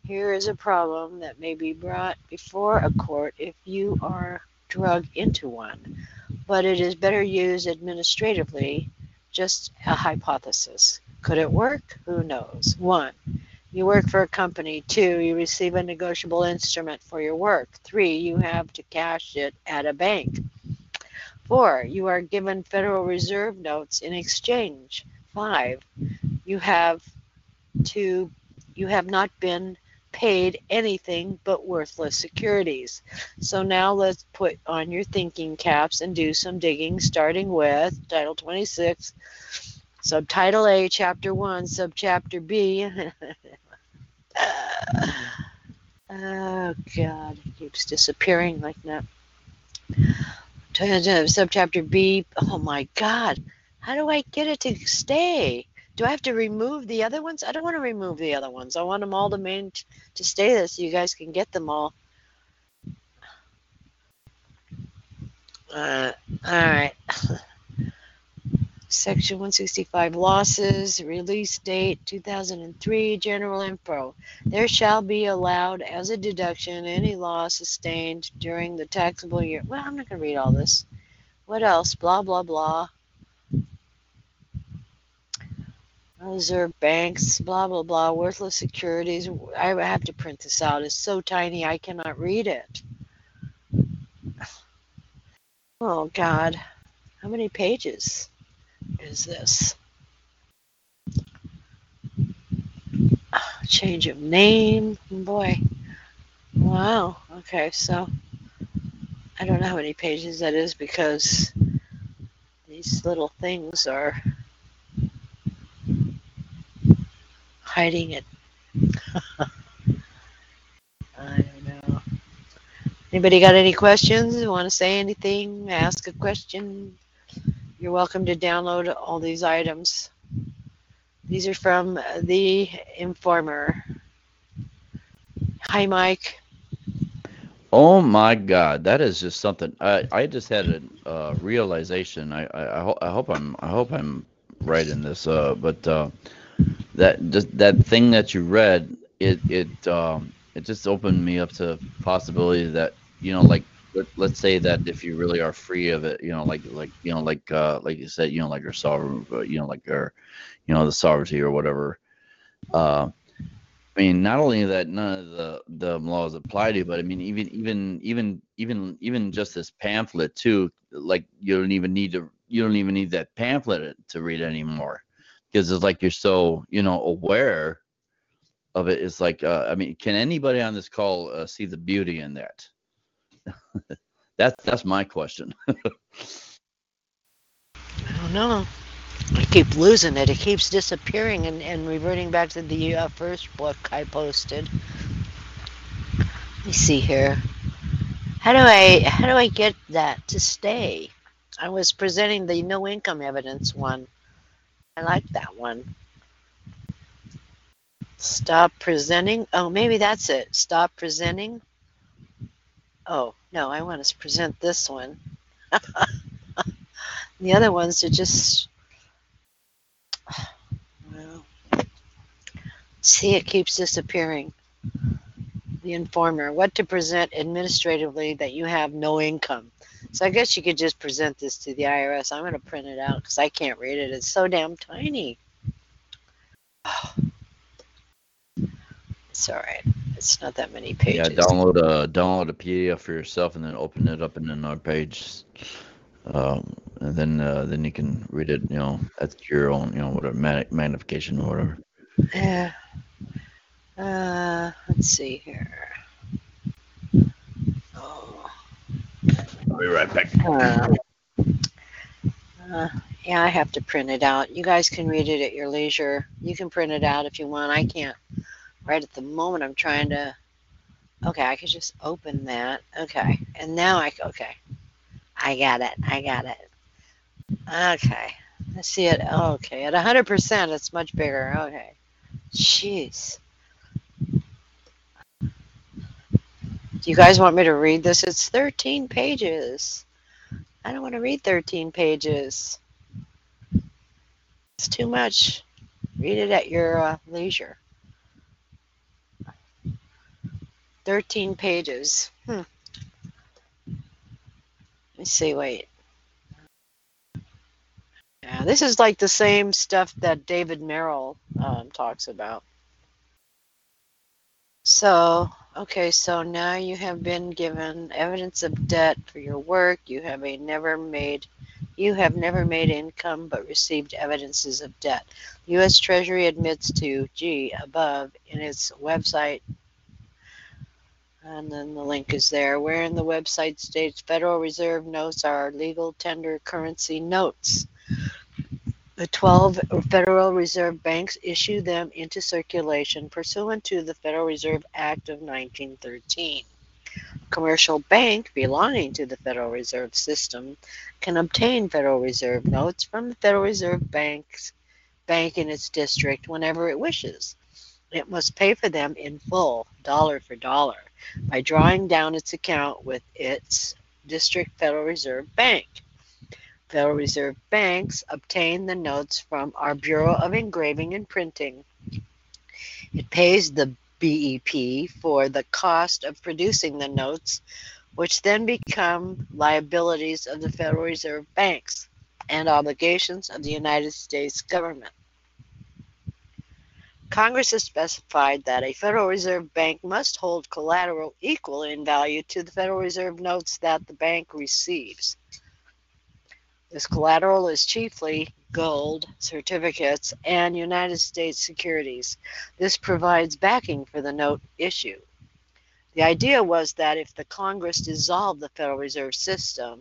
Here is a problem that may be brought before a court if you are drugged into one, but it is better used administratively, just a hypothesis. Could it work? Who knows? 1. You work for a company. 2. You receive a negotiable instrument for your work. 3. You have to cash it at a bank. 4. You are given Federal Reserve notes in exchange. 5. You have not been paid anything but worthless securities. So now let's put on your thinking caps and do some digging, starting with Title 26, Subtitle A, Chapter 1, Subchapter B. Oh, God, it keeps disappearing like that. Subchapter B. Oh my God, how do I get it to stay? Do I have to remove the other ones? I don't want to remove the other ones. I want them all to stay there so you guys can get them all. All right. Section 165, losses, release date 2003, general info. There shall be allowed as a deduction any loss sustained during the taxable year. Well, I'm not going to read all this. What else? Blah, blah, blah. Reserve banks, blah, blah, blah. Worthless securities. I have to print this out. It's so tiny I cannot read it. Oh, God. How many pages is this? Change of name, boy. Wow. Okay, so I don't know how many pages that is because these little things are hiding it. I don't know. Anybody got any questions? Want to say anything? Ask a question? You're welcome to download all these items. These are from The Informer. Hi, Mike. Oh, my God. That is just something. I just had a realization. I hope I'm right in this. That thing that you read, it just opened me up to the possibility that you know, like let's say that if you really are free of it, you know, like you said, you know, like your sovereign, you know, like or, you know, the sovereignty or whatever. I mean, not only that none of the laws apply to you, but I mean, even just this pamphlet too. Like you don't even need that pamphlet to read anymore, because it's like you're so, you know, aware of it. It's like I mean, can anybody on this call see the beauty in that? that's my question. I don't know. I keep losing it. It keeps disappearing and reverting back to the first book I posted. Let me see here. How do I get that to stay? I was presenting the no income evidence one. I like that one. Stop presenting. Oh, maybe that's it. Stop presenting. Oh, no, I want to present this one. The other ones are just... Well, see, it keeps disappearing. The Informer. What to present administratively that you have no income. So I guess you could just present this to the IRS. I'm going to print it out because I can't read it. It's so damn tiny. Oh. It's all right. It's not that many pages. Yeah, download a PDF for yourself and then open it up in another page. And then you can read it, you know, at your own, you know, whatever, magnification or whatever. Yeah. Let's see here. Oh. I'll be right back. Yeah, I have to print it out. You guys can read it at your leisure. You can print it out if you want. I can't. Right at the moment, I'm trying to... Okay, I could just open that. Okay. And now I... Okay. I got it. Okay. I see it. Okay. At 100%, it's much bigger. Okay. Jeez. Do you guys want me to read this? It's 13 pages. I don't want to read 13 pages. It's too much. Read it at your leisure. 13 pages. Let me see, wait. Yeah, this is like the same stuff that David Merrill talks about. So, okay, so now you have been given evidence of debt for your work. You have never made income but received evidences of debt. U.S. Treasury admits to G above in its website. And then the link is there. Where in the website states Federal Reserve notes are legal tender currency notes. The 12 Federal Reserve banks issue them into circulation pursuant to the Federal Reserve Act of 1913. A commercial bank belonging to the Federal Reserve System can obtain Federal Reserve notes from the Federal Reserve Bank in its district whenever it wishes. It must pay for them in full, dollar for dollar, by drawing down its account with its district Federal Reserve Bank. Federal Reserve banks obtain the notes from our Bureau of Engraving and Printing. It pays the BEP for the cost of producing the notes, which then become liabilities of the Federal Reserve banks and obligations of the United States government. Congress has specified that a Federal Reserve Bank must hold collateral equal in value to the Federal Reserve notes that the bank receives. This collateral is chiefly gold, certificates, and United States securities. This provides backing for the note issue. The idea was that if the Congress dissolved the Federal Reserve System,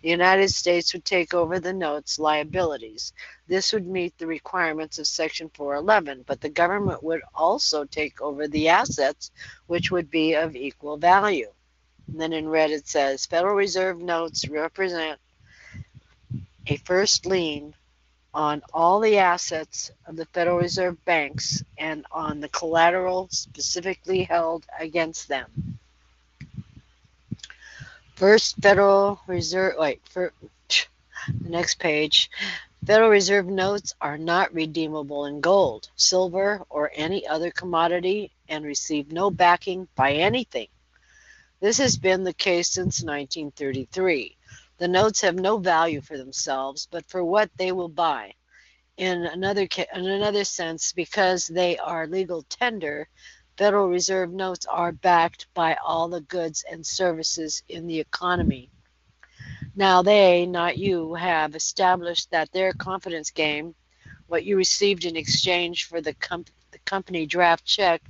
the United States would take over the notes' liabilities. This would meet the requirements of Section 411, but the government would also take over the assets, which would be of equal value. And then in red it says, Federal Reserve notes represent a first lien on all the assets of the Federal Reserve banks and on the collateral specifically held against them. The next page. Federal Reserve notes are not redeemable in gold, silver, or any other commodity and receive no backing by anything. This has been the case since 1933. The notes have no value for themselves, but for what they will buy. In another sense, because they are legal tender, Federal Reserve notes are backed by all the goods and services in the economy. Now they, not you, have established that their confidence game, what you received in exchange for the company draft check,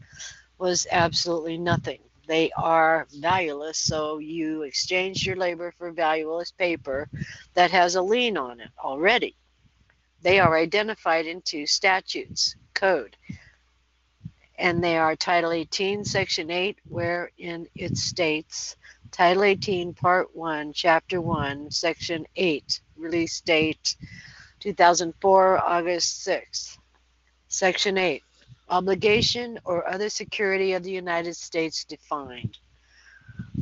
was absolutely nothing. They are valueless, so you exchange your labor for valueless paper that has a lien on it already. They are identified in two statutes, code, and they are Title 18, Section 8, wherein it states, Title 18, Part 1, Chapter 1, Section 8, release date 2004, August 6th. Section 8, obligation or other security of the United States defined.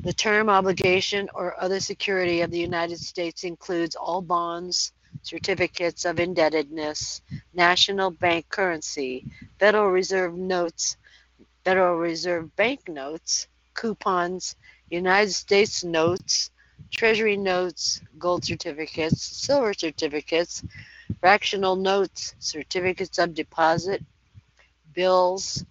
The term obligation or other security of the United States includes all bonds, certificates of indebtedness, national bank currency, Federal Reserve notes, Federal Reserve bank notes, coupons, United States notes, Treasury notes, gold certificates, silver certificates, fractional notes, certificates of deposit, bills,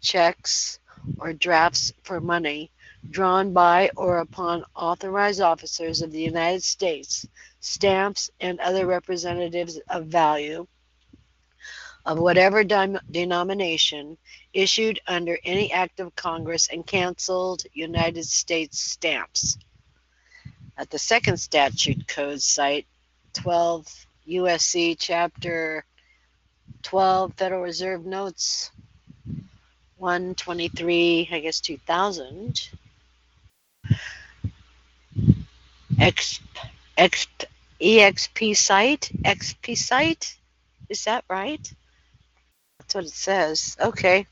checks, or drafts for money drawn by or upon authorized officers of the United States, stamps, and other representatives of value of whatever denomination issued under any act of Congress and canceled United States stamps. At the second statute code site, 12 USC Chapter 12 Federal Reserve Notes 123, I guess 2000, EXP site, is that right? That's what it says, okay.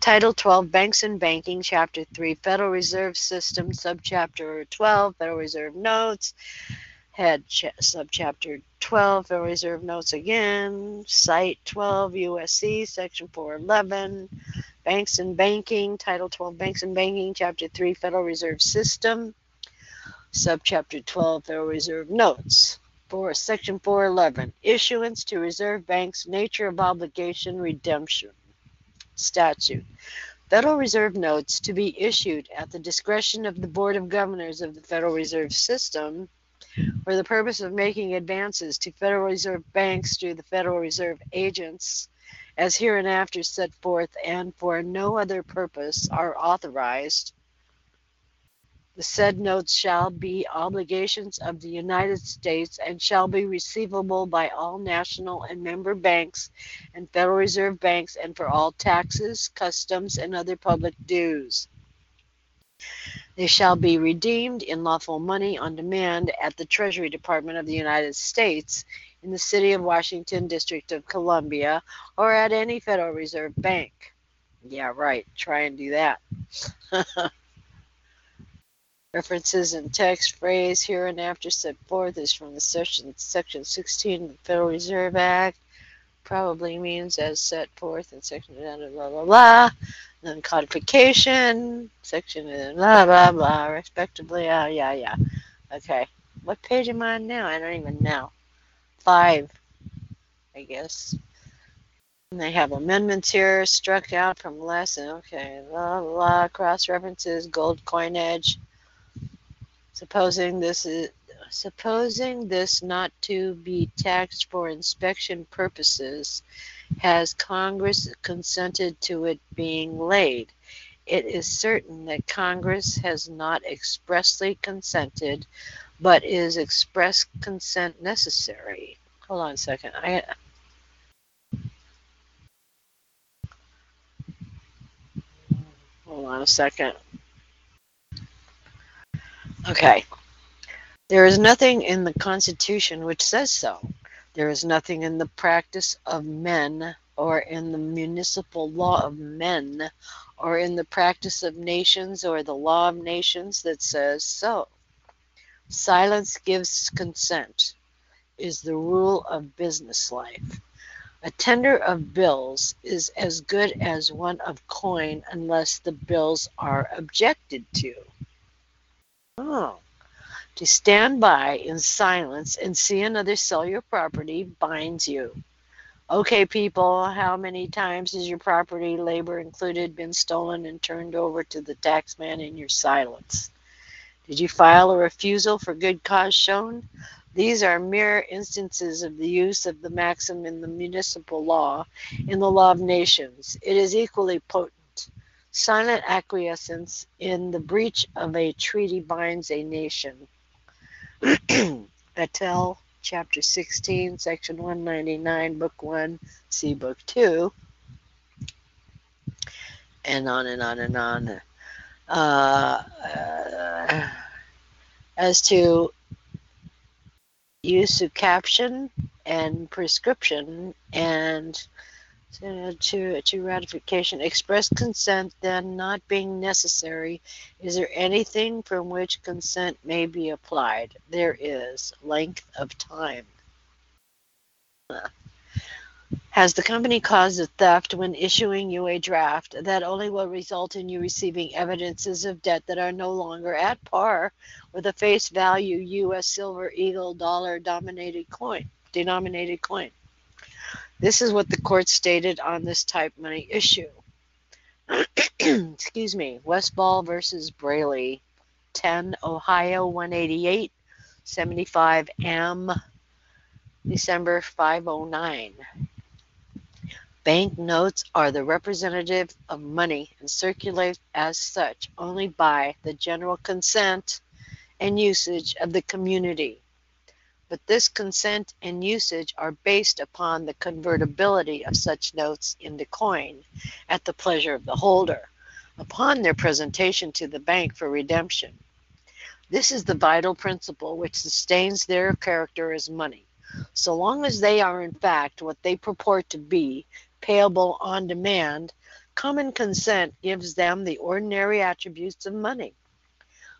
Title 12, Banks and Banking, Chapter 3, Federal Reserve System, Subchapter 12, Federal Reserve Notes, Head Subchapter 12, Federal Reserve Notes again, Site 12, USC, Section 411, Banks and Banking, Title 12, Banks and Banking, Chapter 3, Federal Reserve System, Subchapter 12, Federal Reserve Notes. Section 411, Issuance to Reserve Banks, Nature of Obligation, Redemption. Statute. Federal Reserve notes to be issued at the discretion of the Board of Governors of the Federal Reserve System for the purpose of making advances to Federal Reserve banks through the Federal Reserve agents, as hereinafter set forth, and for no other purpose are authorized. The said notes shall be obligations of the United States and shall be receivable by all national and member banks and Federal Reserve banks and for all taxes, customs, and other public dues. They shall be redeemed in lawful money on demand at the Treasury Department of the United States in the City of Washington, District of Columbia, or at any Federal Reserve bank. Yeah, right. Try and do that. References and text phrase hereinafter set forth is from the section 16 of the Federal Reserve Act. Probably means as set forth in section blah blah blah blah. And then codification section blah blah blah respectively. Oh yeah. Okay, what page am I on now? I don't even know. 5, I guess. And they have amendments here struck out from lesson. Okay, blah blah, blah. Cross references, gold coinage. Supposing this not to be taxed for inspection purposes, has Congress consented to it being laid? It is certain that Congress has not expressly consented, but is express consent necessary? Hold on a second. Okay. There is nothing in the Constitution which says so. There is nothing in the practice of men or in the municipal law of men or in the practice of nations or the law of nations that says so. Silence gives consent is the rule of business life. A tender of bills is as good as one of coin unless the bills are objected to. Oh. To stand by in silence and see another sell your property binds you. Okay, people, how many times has your property, labor included, been stolen and turned over to the taxman in your silence? Did you file a refusal for good cause shown? These are mere instances of the use of the maxim in the municipal law, in the law of nations. It is equally potent. Silent acquiescence in the breach of a treaty binds a nation. Vattel, Chapter 16, Section 199, Book 1, see Book 2, and on and on and on. As to use of caption and prescription and to ratification, express consent then not being necessary. Is there anything from which consent may be applied? There is. Length of time. Has the company caused a theft when issuing you a draft that only will result in you receiving evidences of debt that are no longer at par with a face value U.S. silver eagle dollar denominated coin? This is what the court stated on this type money issue. Excuse me. Westfall versus Braley, 10 Ohio 188, 75 M, December 509. Bank notes are the representative of money and circulate as such only by the general consent and usage of the community. But this consent and usage are based upon the convertibility of such notes into coin at the pleasure of the holder, upon their presentation to the bank for redemption. This is the vital principle which sustains their character as money, so long as they are in fact what they purport to be, payable on demand. Common consent gives them the ordinary attributes of money.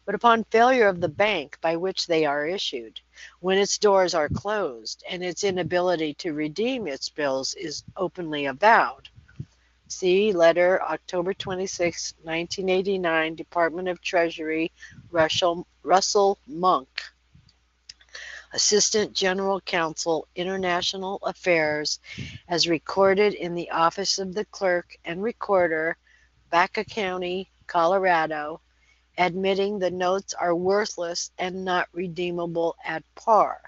But upon failure of the bank by which they are issued, when its doors are closed and its inability to redeem its bills is openly avowed. See letter October 26, 1989, Department of Treasury, Russell Monk, Assistant General Counsel, International Affairs, as recorded in the Office of the Clerk and Recorder, Vaca County, Colorado, admitting the notes are worthless and not redeemable at par.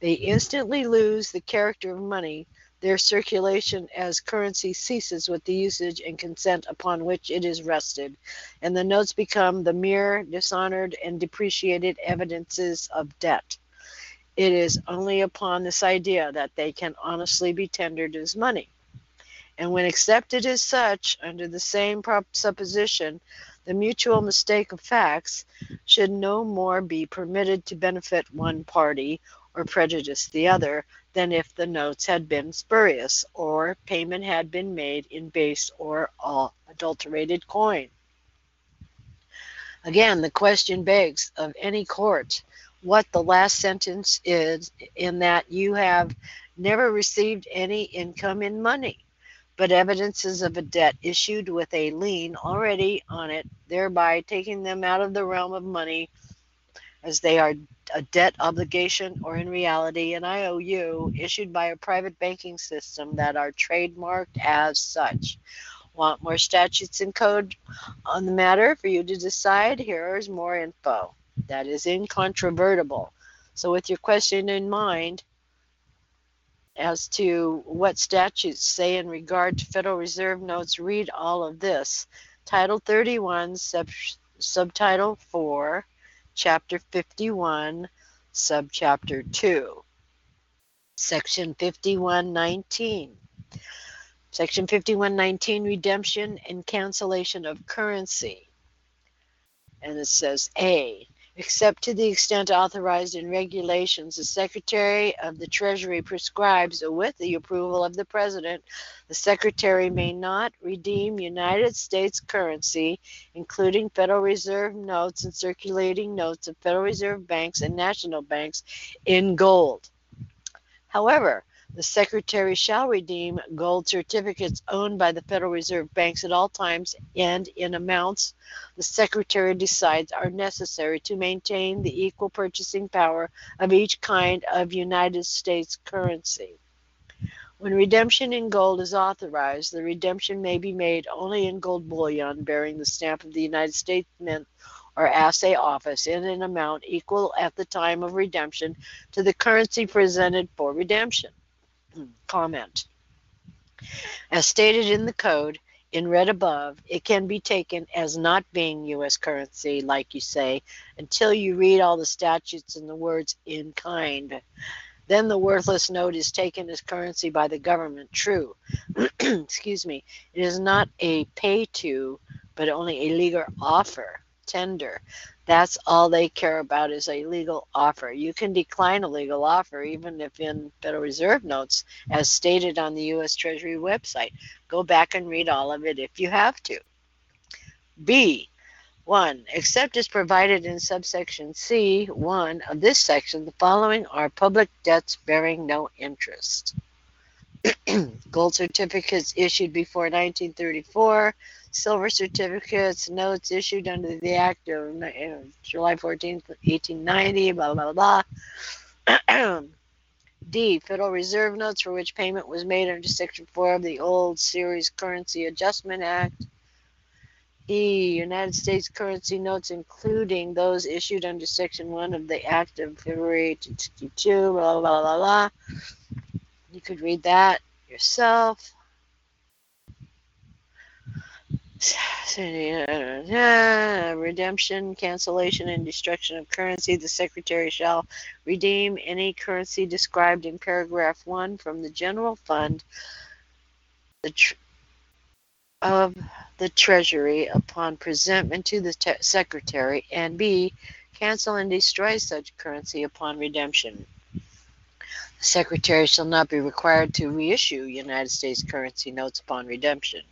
They instantly lose the character of money. Their circulation as currency ceases with the usage and consent upon which it is rested, and the notes become the mere dishonored and depreciated evidences of debt. It is only upon this idea that they can honestly be tendered as money. And when accepted as such, under the same supposition, the mutual mistake of facts should no more be permitted to benefit one party or prejudice the other than if the notes had been spurious or payment had been made in base or adulterated coin. Again, the question begs of any court what the last sentence is, in that you have never received any income in money, but evidences of a debt issued with a lien already on it, thereby taking them out of the realm of money, as they are a debt obligation or in reality an IOU issued by a private banking system that are trademarked as such. Want more statutes and code on the matter for you to decide? Here is more info. That is incontrovertible. So with your question in mind, as to what statutes say in regard to Federal Reserve notes, read all of this. Title 31, Subtitle 4, Chapter 51, Subchapter 2, Section 5119. Section 5119, Redemption and Cancellation of Currency. And it says A. Except to the extent authorized in regulations, the Secretary of the Treasury prescribes, with the approval of the President, the Secretary may not redeem United States currency, including Federal Reserve notes and circulating notes of Federal Reserve banks and national banks, in gold. However, The Secretary shall redeem gold certificates owned by the Federal Reserve banks at all times and in amounts the Secretary decides are necessary to maintain the equal purchasing power of each kind of United States currency. When redemption in gold is authorized, the redemption may be made only in gold bullion bearing the stamp of the United States Mint or assay office in an amount equal at the time of redemption to the currency presented for redemption. Comment. As stated in the code, in red above, it can be taken as not being U.S. currency, like you say, until you read all the statutes and the words in kind. Then the worthless note is taken as currency by the government. True. Excuse me. It is not a pay to, but only a legal offer, tender. That's all they care about is a legal offer. You can decline a legal offer even if in Federal Reserve notes as stated on the U.S. Treasury website. Go back and read all of it if you have to. B. 1. Except as provided in subsection C, 1 of this section, the following are public debts bearing no interest. Gold certificates issued before 1934, silver certificates, notes issued under the Act of July 14, 1890, blah, blah, blah. D. Federal Reserve notes for which payment was made under Section 4 of the old Series Currency Adjustment Act. E. United States currency notes, including those issued under Section 1 of the Act of February 1862, blah, blah, blah, blah. You could read that yourself. Redemption, cancellation, and destruction of currency. The Secretary shall redeem any currency described in paragraph 1 from the general fund of the Treasury upon presentment to the Secretary, and B, cancel and destroy such currency upon redemption. The Secretary shall not be required to reissue United States currency notes upon redemption.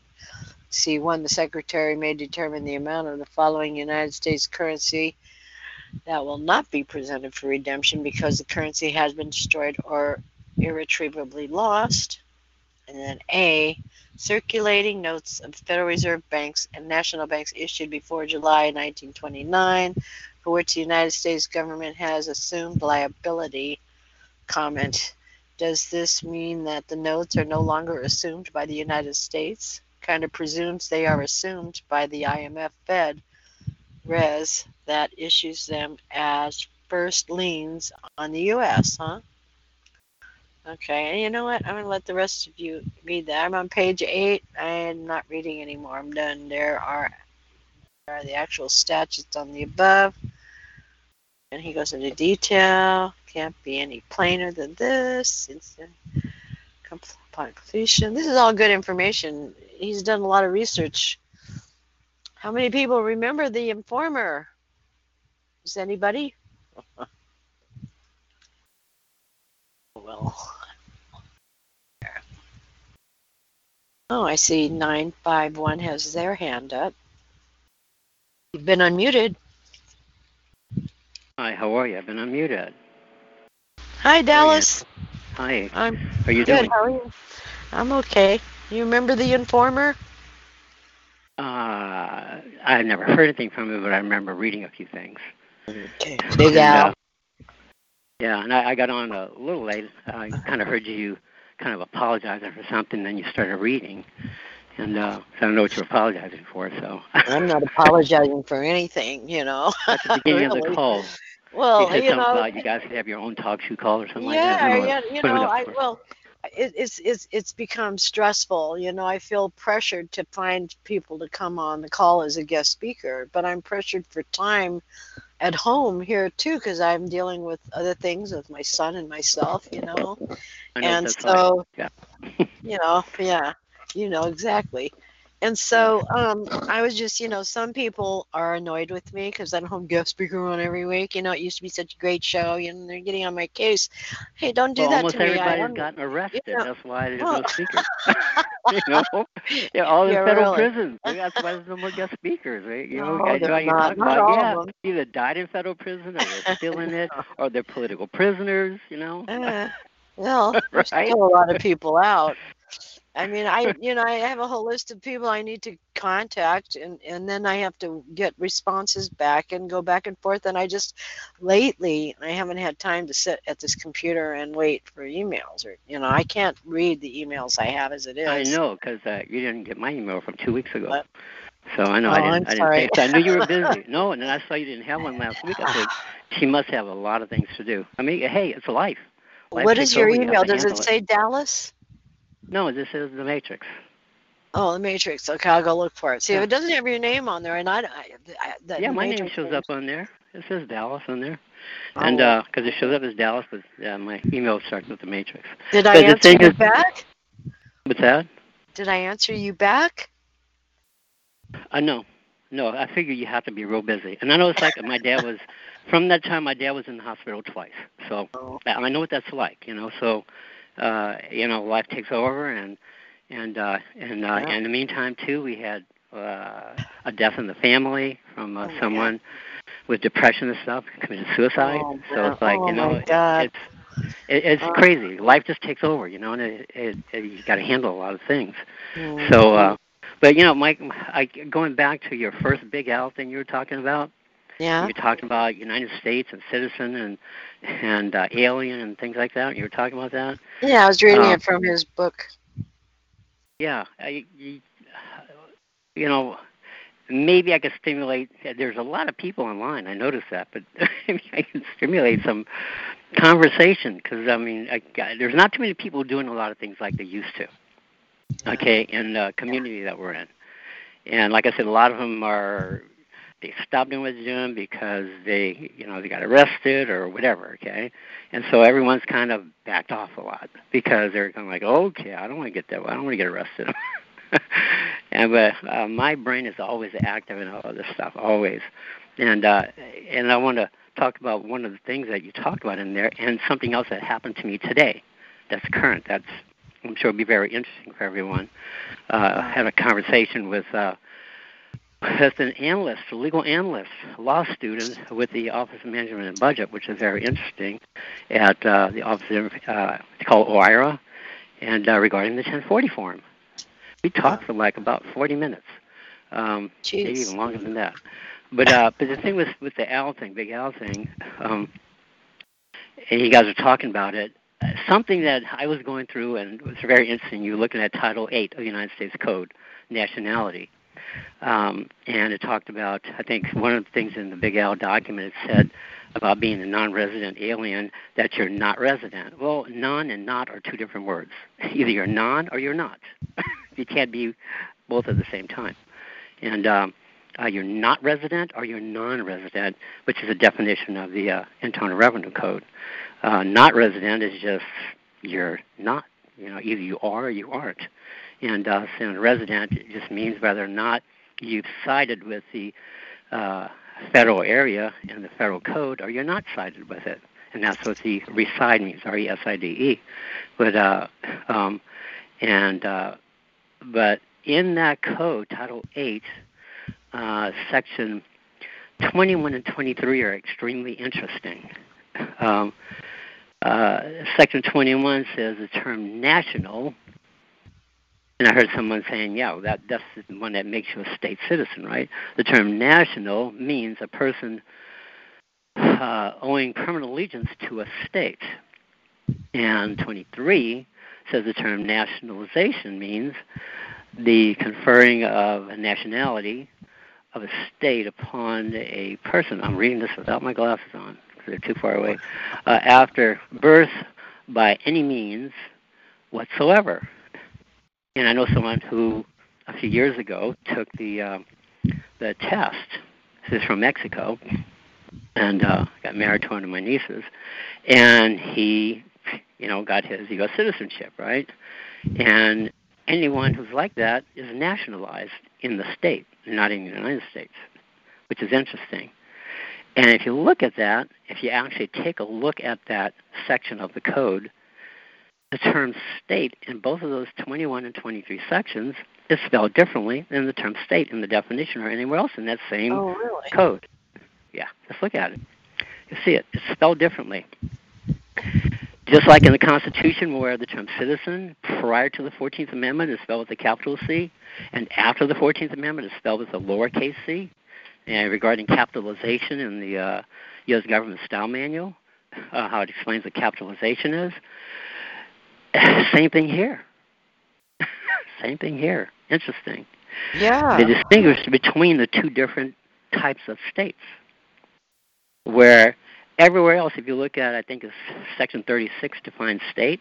C1, the Secretary may determine the amount of the following United States currency that will not be presented for redemption because the currency has been destroyed or irretrievably lost. And then A, circulating notes of Federal Reserve banks and national banks issued before July 1929 for which the United States government has assumed liability. Comment. Does this mean that the notes are no longer assumed by the United States? Kind of presumes they are assumed by the IMF Fed Res that issues them as first liens on the U.S., huh? Okay, and you know what? I'm going to let the rest of you read that. I'm on page 8. I'm not reading anymore. I'm done. There are the actual statutes on the above. And he goes into detail. Can't be any plainer than this. Upon completion. This is all good information. He's done a lot of research. How many people remember The Informer? Is anybody? Well, oh, I see 951 has their hand up. You've been unmuted. Hi, how are you? I've been unmuted. Hi, Dallas. Hi. How are you doing? Good, how are you? I'm okay. You remember The Informer? I've never heard anything from it, but I remember reading a few things. Okay. Big Al. Yeah, and I got on a little late. I kind of heard you kind of apologizing for something, then you started reading. And so I don't know what you're apologizing for, so. I'm not apologizing for anything, you know. At the beginning really? Of the call. Well, you know, about you guys could have your own talk show call or something like that. Yeah, it's become stressful. You know, I feel pressured to find people to come on the call as a guest speaker, but I'm pressured for time at home here too because I'm dealing with other things with my son and myself, you know. And so, yeah. Exactly. And so I was just, you know, some people are annoyed with me because I don't have guest speaker on every week. You know, it used to be such a great show. You know, they're getting on my case. Hey, don't do that to me. Almost everybody's gotten arrested. You know, that's why there's no speakers. You know, yeah, all the federal prisons. That's why there's no more guest speakers. Right? You know, guys are not either died in federal prison or they're still in it or they're political prisoners. You know. Well, there's still a lot of people out. I mean, I have a whole list of people I need to contact, and then I have to get responses back and go back and forth. And I just, lately, I haven't had time to sit at this computer and wait for emails. Or, you know, I can't read the emails I have as it is. I know, because you didn't get my email from 2 weeks ago. But, so I know I knew you were busy. No, and then I saw you didn't have one last week. I said, she must have a lot of things to do. I mean, hey, it's life. What is your email? Does it say Dallas? No, this is The Matrix. Oh, The Matrix. Okay, I'll go look for it. See, if it doesn't have your name on there, and my name shows up on there. It says Dallas on there. Oh. And because it shows up as Dallas, but my email starts with The Matrix. Did I answer you back? What's that? Did I answer you back? No, I figure you have to be real busy. And I know it's like my dad was, from that time, my dad was in the hospital twice. So I know what that's like, you know, so... life takes over, and in the meantime too, we had a death in the family from someone with depression and stuff, committed suicide. Oh, so it's like it's crazy. Life just takes over, you know, and you got to handle a lot of things. Mm-hmm. So, but you know, Mike, going back to your first Big Al thing you were talking about. Yeah. You were talking about United States and citizen and alien and things like that. You were talking about that? Yeah, I was reading it from his book. Yeah. Maybe I could stimulate. There's a lot of people online. I noticed that. But I can stimulate some conversation because, there's not too many people doing a lot of things like they used to, okay, in the community that we're in. And like I said, a lot of them are... They stopped doing what they're doing because they got arrested or whatever, okay? And so everyone's kind of backed off a lot because they're kind of like, okay, I don't want to get that way. I don't want to get arrested. But my brain is always active and all of this stuff, always. And I want to talk about one of the things that you talked about in there and something else that happened to me today that's current. That's, I'm sure, will be very interesting for everyone. I had a conversation with... That's an analyst, a legal analyst, law student with the Office of Management and Budget, which is very interesting, at the Office of, it's called OIRA, and regarding the 1040 form. We talked for like about 40 minutes, maybe even longer than that. But the thing with the Al thing, Big Al thing, and you guys are talking about it, something that I was going through, and it was very interesting, you were looking at Title 8 of the United States Code, nationality. And it talked about, I think one of the things in the Big Al document, it said about being a non-resident alien, that you're not resident. Well, non and not are two different words. Either you're non or you're not. You can't be both at the same time. And you're not resident or you're non-resident, which is a definition of the Internal Revenue Code. Not resident is just you're not. You know, either you are or you aren't. And saying resident just means whether or not you've sided with the federal area and the federal code, or you're not sided with it. And that's what the reside means, R-E-S-I-D-E. But in that code, Title 8, Section 21 and 23 are extremely interesting. Section 21 says the term national... And I heard someone saying, that's the one that makes you a state citizen, right? The term national means a person owing permanent allegiance to a state. And 23 says the term nationalization means the conferring of a nationality of a state upon a person. I'm reading this without my glasses on because they're too far away. After birth by any means whatsoever. And I know someone who, a few years ago, took the test. This is from Mexico, and got married to one of my nieces. And he, got his U.S. citizenship, right? And anyone who's like that is nationalized in the state, not in the United States, which is interesting. And if you look at that, if you actually take a look at that section of the code, the term state in both of those 21 and 23 sections is spelled differently than the term state in the definition or anywhere else in that same code. Yeah, just look at it. You see it. It's spelled differently. Just like in the Constitution where the term citizen prior to the 14th Amendment is spelled with a capital C, and after the 14th Amendment is spelled with a lowercase c, and regarding capitalization in the U.S. Government Style Manual, how it explains what capitalization is, same thing here. Same thing here. Interesting. Yeah. They distinguish between the two different types of states, where everywhere else, if you look at, I think it's Section 36 defines state,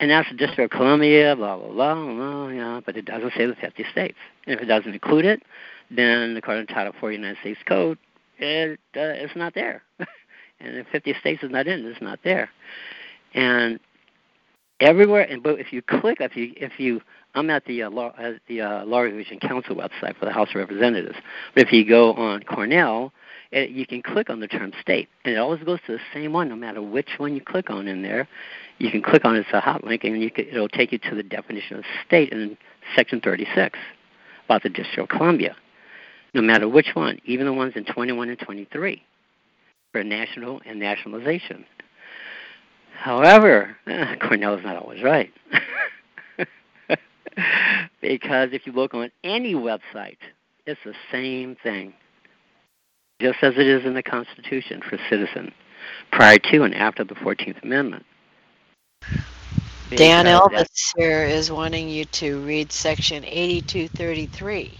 and that's the District of Columbia, blah, blah, blah, blah, yeah, but it doesn't say the 50 states. And if it doesn't include it, then according to Title 4 United States Code, it's not there. And if 50 states is not in, it's not there. And everywhere, and but if you click, I'm at the Law Revision Council website for the House of Representatives, but if you go on Cornell, you can click on the term state, and it always goes to the same one, no matter which one you click on in there. You can click on it, it's a hot link, and it'll take you to the definition of state in Section 36 about the District of Columbia, no matter which one, even the ones in 21 and 23 for national and nationalization. However, Cornell is not always right. Because if you look on any website, it's the same thing, just as it is in the Constitution for citizen, prior to and after the 14th Amendment. Dan Elvis here is wanting you to read Section 8233.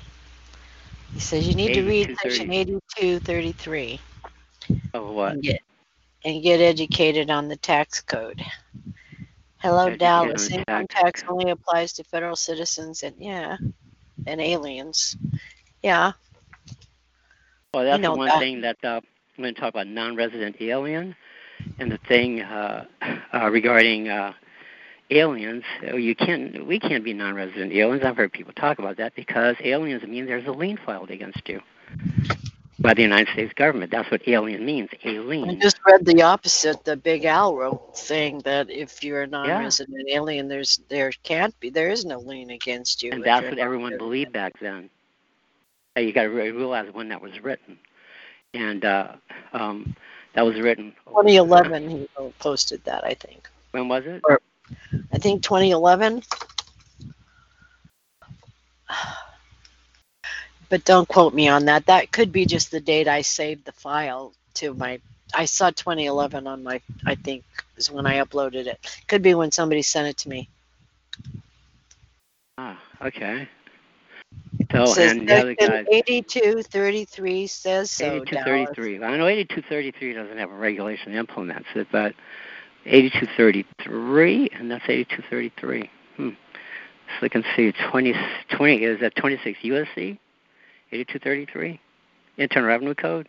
He says you need to read Section 8233. Of what? And get educated on the tax code. Hello, educated Dallas. Income tax only applies to federal citizens and aliens. Yeah. Well, that's the one thing that I'm going to talk about, non-resident alien, and the thing regarding aliens. We can't be non-resident aliens. I've heard people talk about that because aliens mean there's a lien filed against you by the United States government. That's what alien means, a lien. I just read the opposite, the Big Al wrote saying that if you're a non-resident alien, there is no lien against you. And that's what everyone believed back then. You got to realize when that was written, and that was written 2011. He posted that, I think. When was it? Or, I think 2011. But don't quote me on that. That could be just the date I saved the file to my. I saw 2011 on my. I think is when I uploaded it. Could be when somebody sent it to me. Ah, okay. So, and the other guys, 8233 says so. 8233. I know 8233 doesn't have a regulation that implements it, but 8233, and that's 8233. So you can see 20 is that 26 USC, 8233, Internal Revenue Code.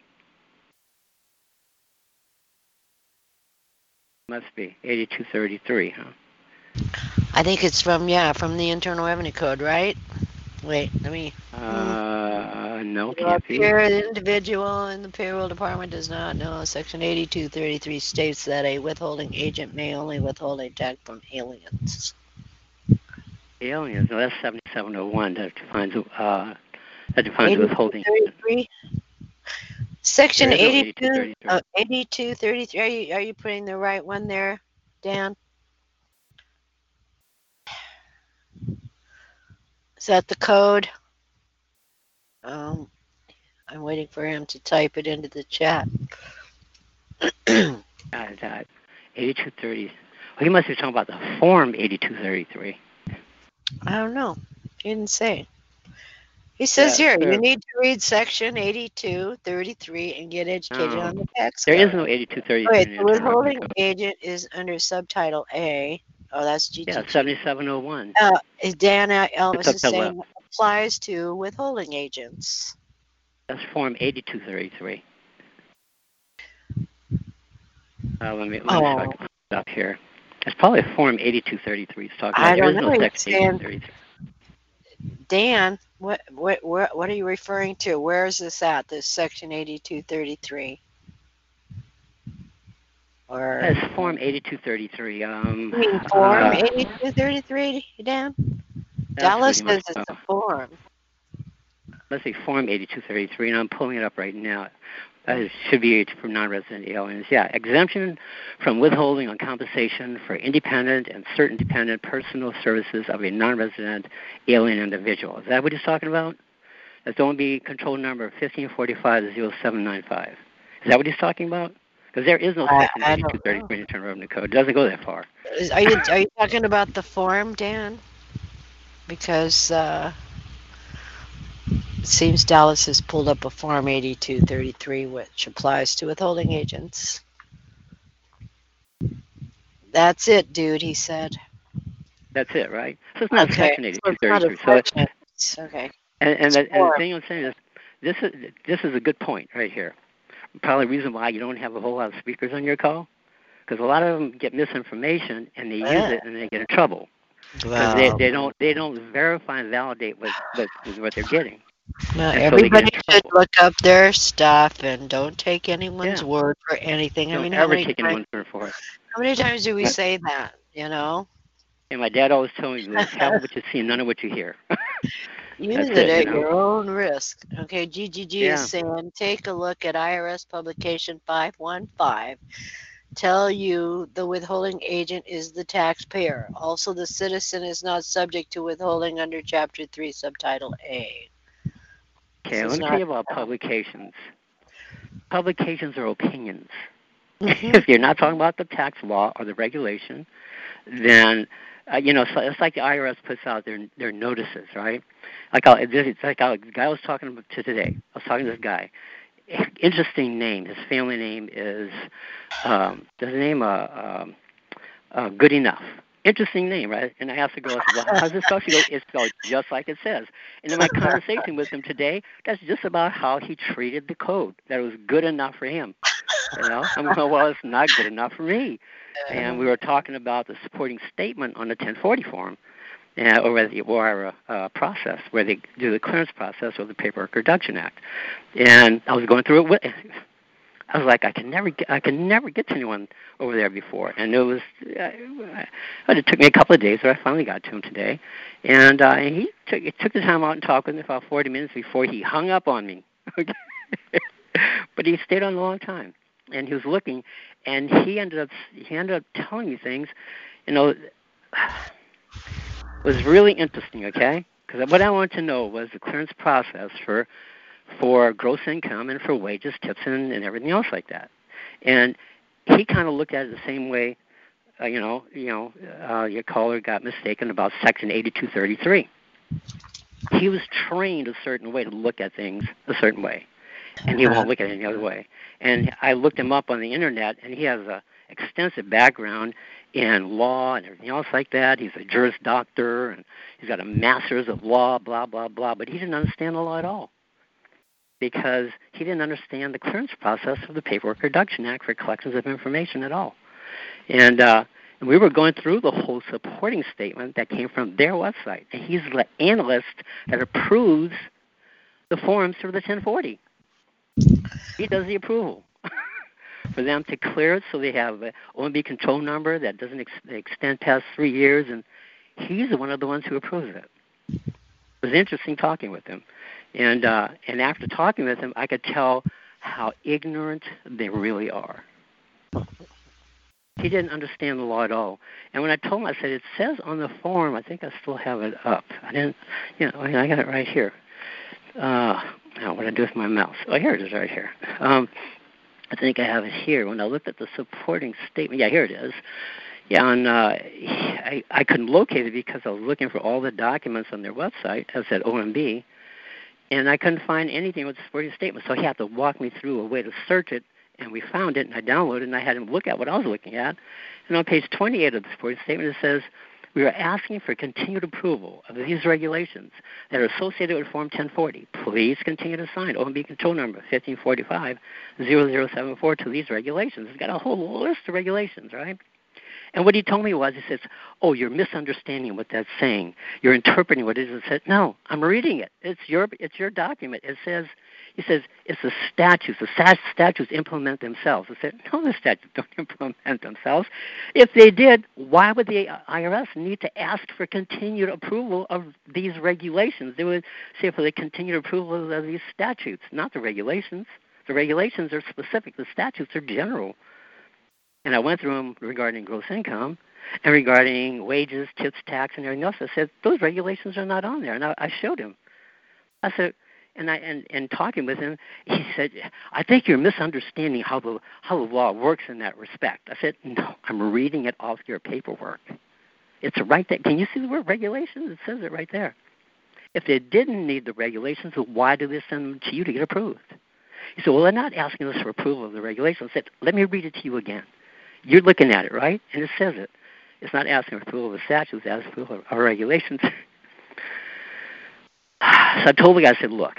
Must be 8233, huh? I think it's from the Internal Revenue Code, right? Wait, let me. No, can't be. An individual in the payroll department does not know. Section 8233 states that a withholding agent may only withhold a tax from aliens. Aliens? No, that's 7701 that defines withholding. Section 8233. Are you putting the right one there, Dan? Is that the code? I'm waiting for him to type it into the chat. 8230. Well, he must be talking about the form 8233. I don't know. He didn't say. He says here, you need to read section 8233 and get educated on the tax code. There is no 8233. Wait, the withholding agent is under subtitle A. Oh, that's GGG. Yeah, 7701. Dan Elvis is saying it applies to withholding agents. That's form 8233. Let me see if I can put it up here. It's probably form 8233 he's talking about. I don't know. Dan, what are you referring to? Where is this at, this section 8233? That's form 8233. You mean form 8233, Dan? Dallas says it's a form. Let's see, form 8233, and I'm pulling it up right now. should be for non-resident aliens. Yeah, exemption from withholding on compensation for independent and certain dependent personal services of a non-resident alien individual. Is that what he's talking about? That's OMB control number 1545-0795. Is that what he's talking about? Because there is no section 233 in the Revenue Code. It doesn't go that far. Are you talking about the form, Dan? Because it seems Dallas has pulled up a form 8233, which applies to withholding agents. That's it, dude. He said. That's it, right? So it's not section 8233. So okay. And the thing I'm saying is, this is a good point right here. Probably the reason why you don't have a whole lot of speakers on your call, because a lot of them get misinformation and they use it and they get in trouble because they don't verify and validate what they're getting. No, everybody should look up their stuff and don't take anyone's word for anything. Don't ever take anyone's word for it. How many times do we say that? You know. And my dad always told me, "Tell what you see, none of what you hear." Use it at your own risk. Okay, GGG is saying, take a look at IRS publication 515. Tell you the withholding agent is the taxpayer. Also, the citizen is not subject to withholding under Chapter 3, Subtitle A. Okay, let me tell you about publications. Publications are opinions. Mm-hmm. If you're not talking about the tax law or the regulation, then... so it's like the IRS puts out their notices, right? The guy I was talking about today. I was talking to this guy. Interesting name. His family name is Good Enough. Interesting name, right? And I asked the girl, I said, well, how's this spelled? She goes, it's spelled just like it says. And in my conversation with him today, that's just about how he treated the code. That it was good enough for him. You know? I'm going, well, it's not good enough for me. And we were talking about the supporting statement on the 1040 form or the OIRA process, where they do the clearance process or the Paperwork Reduction Act. And I was going through it. I was like, I can never get to anyone over there before. And it was, it took me a couple of days, but I finally got to him today. And he took the time out and talked with me about 40 minutes before he hung up on me. But he stayed on a long time. And he was looking, and he ended up telling me things, it was really interesting, okay? Because what I wanted to know was the clearance process for gross income and for wages, tips, and everything else like that. And he kind of looked at it the same way, your caller got mistaken about Section 8233. He was trained a certain way to look at things a certain way. And he won't look at it any other way. And I looked him up on the internet, and he has an extensive background in law and everything else like that. He's a Juris Doctor, and he's got a Master's of Law, blah, blah, blah. But he didn't understand the law at all because he didn't understand the clearance process of the Paperwork Reduction Act for collections of information at all. And we were going through the whole supporting statement that came from their website. And he's the analyst that approves the forms for the 1040. He does the approval for them to clear it, so they have an OMB control number that doesn't extend past 3 years, and he's one of the ones who approves it. It was interesting talking with him, and after talking with him, I could tell how ignorant they really are. He didn't understand the law at all, and when I told him, I said, "It says on the form. I think I still have it up. I got it right here." Now, what do I do with my mouse? Oh, here it is right here. I think I have it here. When I looked at the supporting statement, here it is. Yeah, and I couldn't locate it because I was looking for all the documents on their website, as at OMB, and I couldn't find anything with the supporting statement. So he had to walk me through a way to search it, and we found it, and I downloaded it, and I had him look at what I was looking at. And on page 28 of the supporting statement, it says, "We are asking for continued approval of these regulations that are associated with Form 1040. Please continue to sign OMB control number 1545-0074 to these regulations." It's got a whole list of regulations, right? And what he told me was, he says, "Oh, you're misunderstanding what that's saying. You're interpreting what it is." I said, "No, I'm reading it. It's your document. It says," he says, "it's the statutes. The statutes implement themselves." I said, "No, the statutes don't implement themselves. If they did, why would the IRS need to ask for continued approval of these regulations? They would say for the continued approval of these statutes, not the regulations." The regulations are specific. The statutes are general. And I went through them regarding gross income and regarding wages, tips, tax, and everything else. I said, those regulations are not on there. And I showed him. I said, and talking with him, he said, I think you're misunderstanding how the law works in that respect. I said, no, I'm reading it off your paperwork. It's right there. Can you see the word regulations? It says it right there. If they didn't need the regulations, well, why do they send them to you to get approved? He said, well, they're not asking us for approval of the regulations. I said, let me read it to you again. You're looking at it, right? And it says it. It's not asking for approval of the statutes, it's asking for approval of our regulations. So I told the guy, I said, look,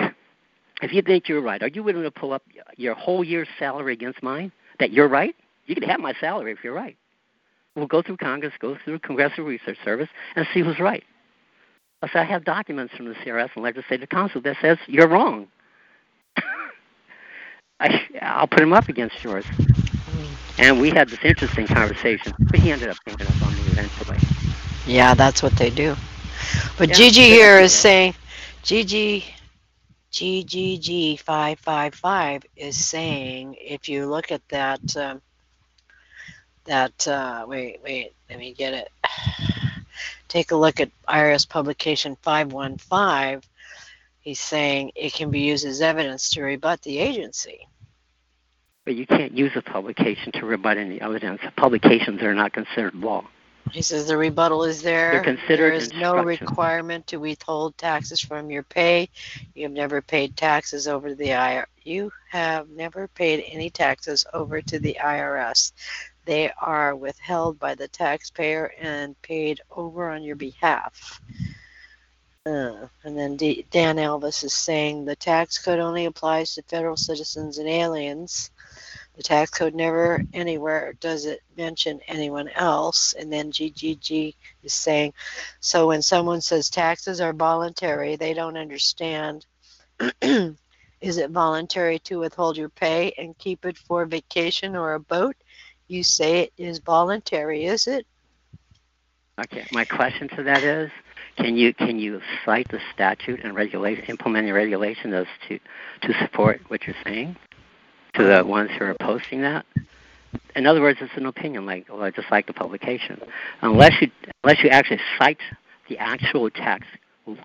if you think you're right, are you willing to pull up your whole year's salary against mine, that you're right? You can have my salary if you're right. We'll go through Congress, go through Congressional Research Service, and see who's right. I said, I have documents from the CRS and Legislative Council that says you're wrong. I'll put them up against yours. And we had this interesting conversation, but he ended up picking up on me eventually. Yeah, that's what they do. But yeah, Gigi here is saying, GGG 555 is saying, if you look at that, wait, let me get it. Take a look at IRS publication 515. He's saying it can be used as evidence to rebut the agency. But you can't use a publication to rebut any evidence. Publications are not considered law. He says the rebuttal is there is no requirement to withhold taxes from your pay. You have never paid taxes over the IRS. You have never paid any taxes over to the IRS. They are withheld by the taxpayer and paid over on your behalf. And then Dan Elvis is saying the tax code only applies to federal citizens and aliens. The tax code never anywhere does it mention anyone else. And then GGG is saying, so when someone says taxes are voluntary, they don't understand. Is it voluntary to withhold your pay and keep it for vacation or a boat? You say it is voluntary, is it? Okay, my question to that is, can you cite the statute and implementing regulation as to support what you're saying? To the ones who are posting that? In other words, it's an opinion, just like the publication. Unless you actually cite the actual tax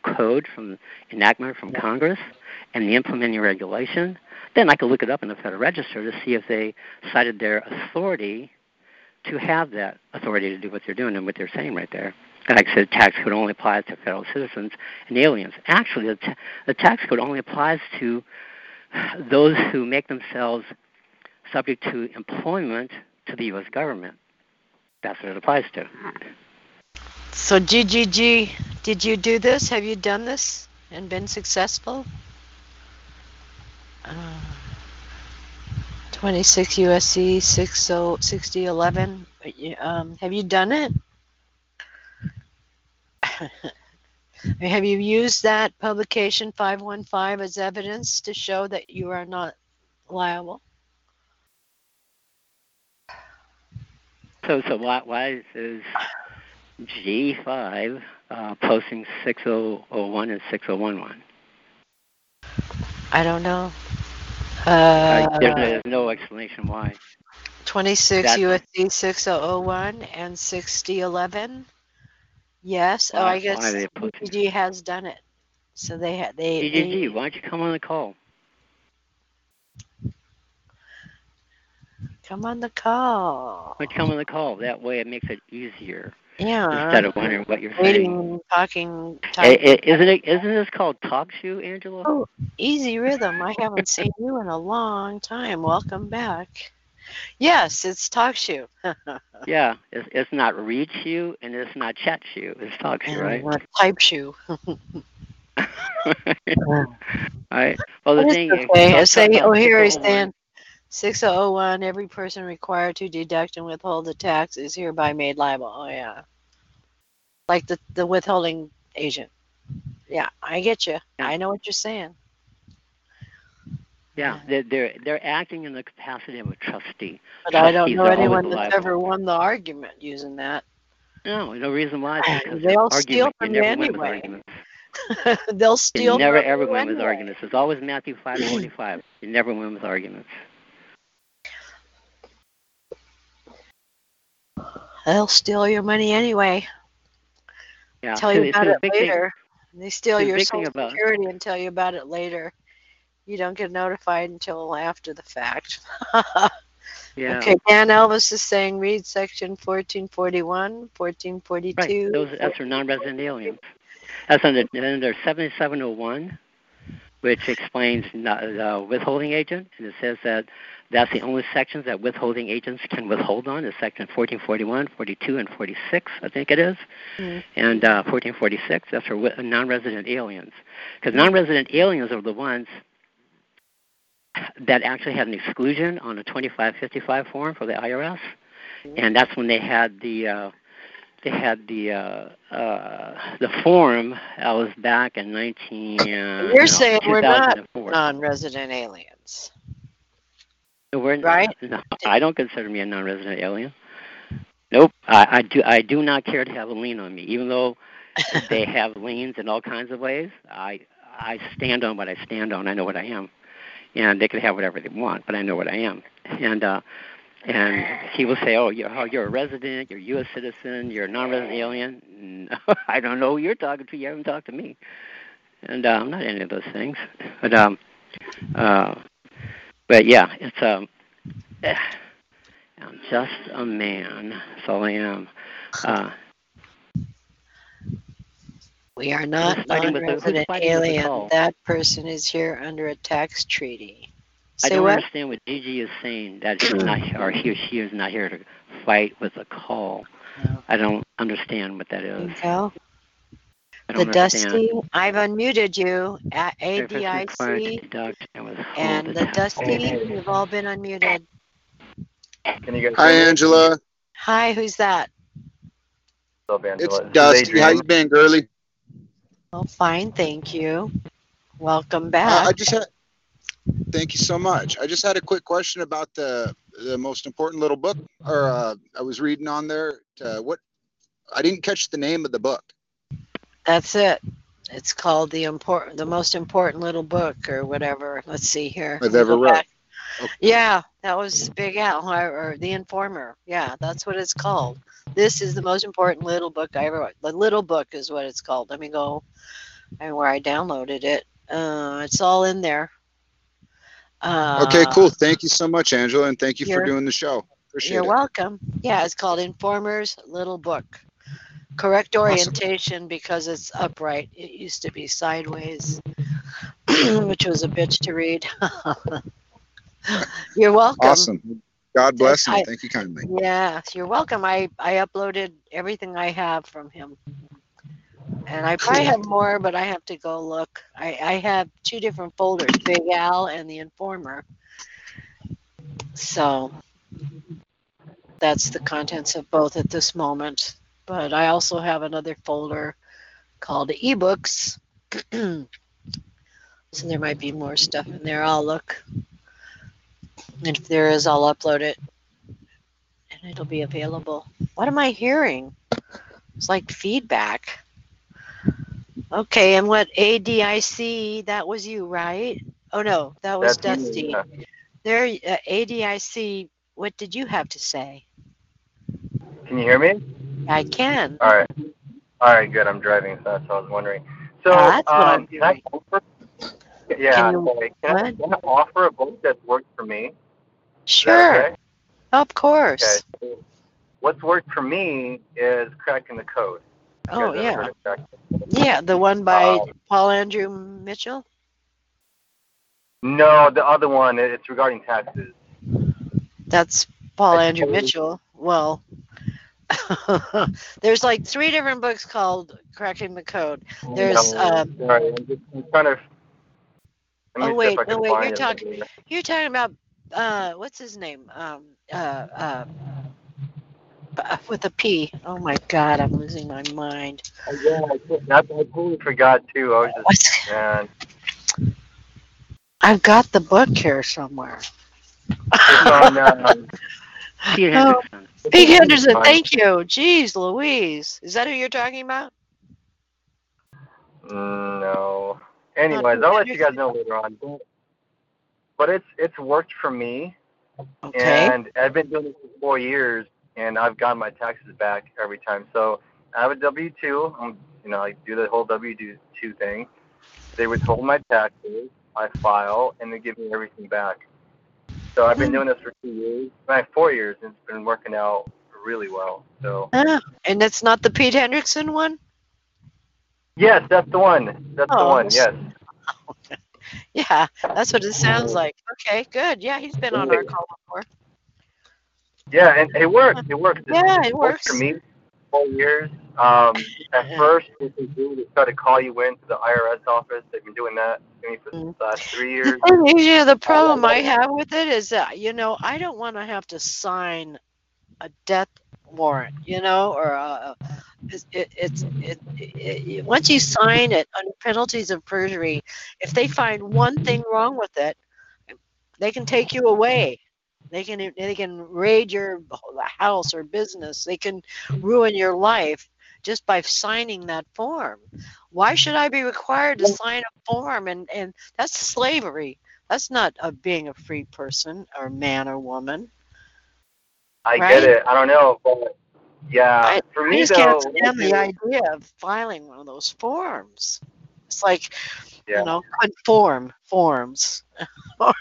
code from enactment from Congress and the implementing regulation, then I could look it up in the Federal Register to see if they cited their authority to have that authority to do what they're doing and what they're saying right there. And like I said, tax code only applies to federal citizens and aliens. Actually, the tax code only applies to those who make themselves subject to employment to the U.S. government. That's what it applies to. So, GGG, did you do this? Have you done this and been successful? 26 USC 6011. Have you done it? Have you used that publication 515 as evidence to show that you are not liable? So why is G5 posting 6001 and 6011? I don't know. There's no explanation why. 26 USC 6001 and 6011. Yes. Well, oh, I guess GGG has done it. So they had GGG, why don't you come on the call? Come on the call. Why don't you come on the call? That way it makes it easier. Yeah. Instead of wondering what you're saying. Talking. Isn't this called Talk Shoe, Angela? Oh, Easy Rhythm. I haven't seen you in a long time. Welcome back. Yes, it's Talk Shoe. Yeah, it's not Read Shoe and it's not Chat Shoe. It's Talk Shoe, right? Type Shoe. All right. Well, the thing is, here is Dan 6001. Every person required to deduct and withhold the tax is hereby made liable. Oh yeah, like the withholding agent. Yeah, I get you. Yeah. I know what you're saying. Yeah, they're acting in the capacity of a trustee. But I don't know anyone that's ever won the argument using that. No reason why. They all steal from you anyway. They'll steal. You never ever win with arguments. It's always Matthew 5:45. You never win with arguments. They'll steal your money anyway. Yeah. Tell you about it later. They steal your Social Security and tell you about it later. You don't get notified until after the fact. Yeah. Okay, Dan Elvis is saying read section 1441, 1442. Right. That's for non-resident aliens. That's under 7701, which explains the withholding agent, and it says that that's the only sections that withholding agents can withhold on is section 1441, 42, and 46, I think it is, and 1446. That's for non-resident aliens, because non-resident aliens are the ones that actually had an exclusion on a 2555 form for the IRS, and that's when they had the form. I was back in 19. You're saying we're not non-resident aliens, right? No, I don't consider me a non-resident alien. Nope, I do not care to have a lien on me, even though they have liens in all kinds of ways. I stand on what I stand on. I know what I am. And they could have whatever they want, but I know what I am. And he will say, you're a resident, you're a U.S. citizen, you're a non-resident alien. No, I don't know who you're talking to. You haven't talked to me. And I'm not any of those things. But, yeah, it's I'm just a man. That's all I am. We are not non-resident alien. That person is here under a tax treaty. I don't understand what Gigi is saying. That she's not here, or he or she is not here to fight with a call. No. I don't understand what that is. Dusty, I've unmuted you at ADIC, and the Dusty, you've all been unmuted. Can you guys Hi, Angela. Hi, who's that? Hello, Angela. It's Dusty. How you been, girly? Well, fine, thank you. Welcome back. Thank you so much. I just had a quick question about the most important little book, or I was reading on there. I didn't catch the name of the book. That's it. It's called the most important little book, or whatever. Let's see here. I've ever read. Okay. Yeah, that was Big Al, or The Informer. Yeah, that's what it's called. This is the most important little book I ever read. The little book is what it's called. Let me go where I downloaded it. It's all in there. Okay, cool. Thank you so much, Angela, and thank you for doing the show. You're welcome. Yeah, it's called Informer's Little Book. Correct orientation because it's upright. It used to be sideways, which was a bitch to read. You're welcome. Awesome. God bless him. Thank you kindly. Yeah, you're welcome. I uploaded everything I have from him. And I probably have more, but I have to go look. I have two different folders, Big Al and The Informer. So that's the contents of both at this moment. But I also have another folder called eBooks. So there might be more stuff in there. I'll look. And if there is, I'll upload it, and it'll be available. What am I hearing? It's like feedback. Okay, and what ADIC, that was you, right? Oh, no, that was Dusty. There, ADIC, what did you have to say? Can you hear me? I can. All right, good. I'm driving, so that's what I was wondering. So, that's what I'm doing. Can I offer a book that's worked for me? Sure. Okay? Of course. Okay. What's worked for me is Cracking the Code. Oh, yeah. Yeah, the one by Paul Andrew Mitchell? No, the other one. It's regarding taxes. That's Paul Andrew Mitchell. Well, there's like three different books called Cracking the Code. There's... I'm trying to... Oh wait! You're talking about what's his name? With a P. Oh my God, I'm losing my mind. Oh, yeah, I totally forgot too. I was just. Man. I've got the book here somewhere. Pete Henderson. Thank you. Jeez Louise, is that who you're talking about? No. Anyways, I'll let you guys know later on. But it's worked for me. Okay. And I've been doing it for 4 years, and I've gotten my taxes back every time. So I have a W-2. I do the whole W-2 thing. They withhold my taxes. I file, and they give me everything back. So I've been doing this for 2 years. Well, 4 years, and it's been working out really well. So. And that's not the Pete Hendrickson one? Yes, that's the one. That's the one, yes. Yeah, that's what it sounds like. Okay, good. Yeah, he's been on our call before. Yeah, and it works. It works. Yeah, it works. For me, 4 years. At first, what they do, they try to call you in to the IRS office. They've been doing that to me for the last 3 years. Yeah, the problem I have with it is that, I don't want to have to sign a death warrant, or it's once you sign it under penalties of perjury, if they find one thing wrong with it, they can take you away. They can raid your house or business. They can ruin your life just by signing that form. Why should I be required to sign a form? And that's slavery. That's not being a free person or man or woman. I get it. I don't know. But yeah. For me, I just can't stand the idea of filing one of those forms. It's like, conform forms. I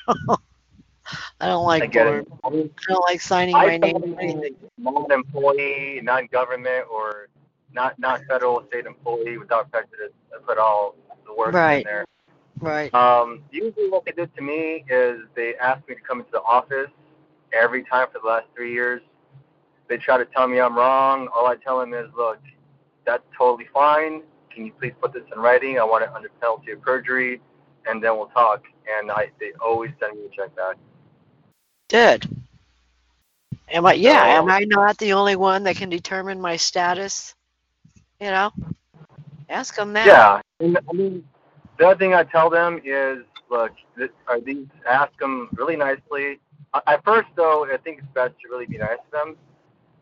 don't like it. I don't like signing my name or anything. Not employee, not government, or not federal state employee without prejudice. I put all the work in there. Right. Usually what they did to me is they asked me to come into the office every time for the last 3 years. They try to tell me I'm wrong. All I tell them is, look, that's totally fine. Can you please put this in writing? I want it under penalty of perjury, and then we'll talk. And they always send me a check back. Did. Am I not the only one that can determine my status? Ask them that. Yeah. And, the other thing I tell them is, look, ask them really nicely. At first, though, I think it's best to really be nice to them.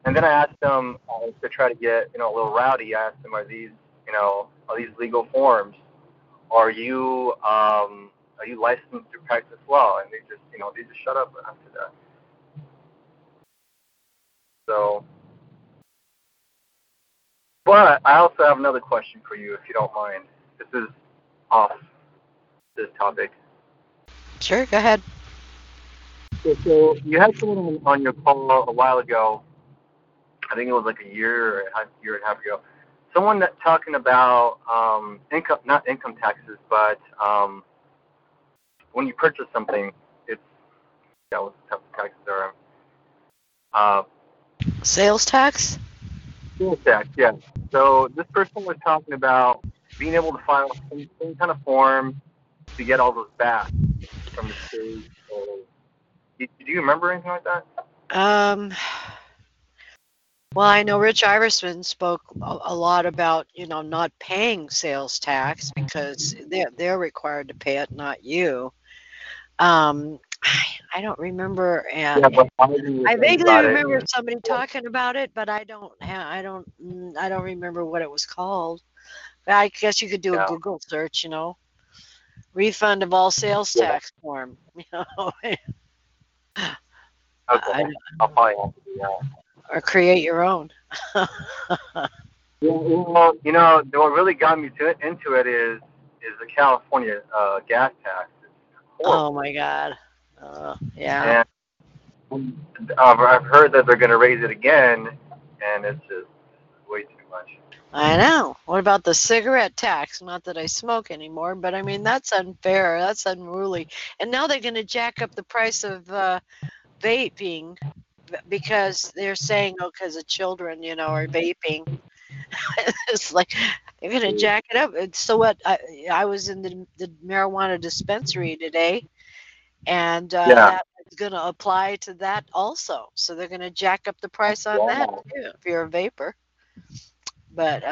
And then I ask them to try to get, a little rowdy. I ask them, are these legal forms? Are you licensed to practice law? And they just shut up after that. So, but I also have another question for you, if you don't mind. This is off this topic. Sure, go ahead. So you had someone on your call a while ago. I think it was like a year and a half ago. Someone that talking about not income taxes, but when you purchase something, it's what the taxes are. Sales tax? Sales tax, yeah. So this person was talking about being able to file some kind of form to get all those back from the state. Do you remember anything like that? Well, I know Rich Iverson spoke a lot about, not paying sales tax because they're required to pay it, not you. I don't remember. I vaguely remember somebody talking about it, but I don't remember what it was called. But I guess you could do a Google search, refund of all sales tax form. Okay. I'll probably have to do that. Or create your own. Well, what really got me into it is the California gas tax. Oh my God. Yeah. And I've heard that they're going to raise it again, and it's just way too much. I know. What about the cigarette tax? Not that I smoke anymore, but that's unfair. That's unruly. And now they're going to jack up the price of vaping. Because they're saying, because the children, are vaping. It's like, they're going to jack it up. And so what, I was in the marijuana dispensary today, and that's going to apply to that also. So they're going to jack up the price on that, too, if you're a vapor. But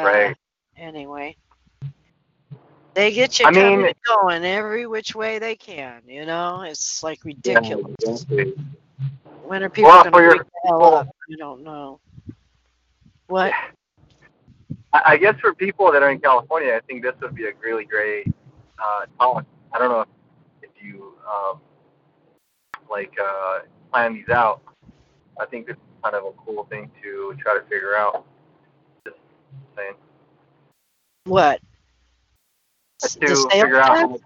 anyway, they get you going every which way they can, It's like ridiculous. Exactly. When are people going to wake the hell up? You don't know. What? I guess for people that are in California, I think this would be a really great talk. I don't know if you plan these out. I think this is kind of a cool thing to try to figure out. Just saying. What? To figure out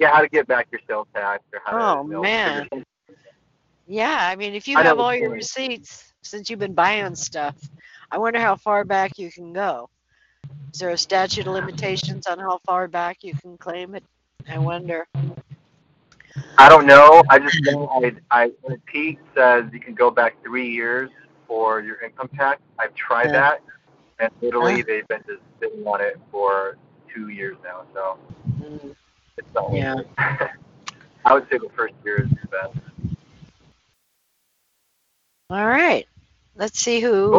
how to get back your sales tax or how to. Oh man. Yeah, I mean, if you have all your receipts since you've been buying stuff, I wonder how far back you can go. Is there a statute of limitations on how far back you can claim it? I wonder. I don't know. I just know Pete says you can go back 3 years for your income tax. I've tried that, and literally they've been just sitting on it for 2 years now. So it's not I would say the first year is the best. All right. Let's see who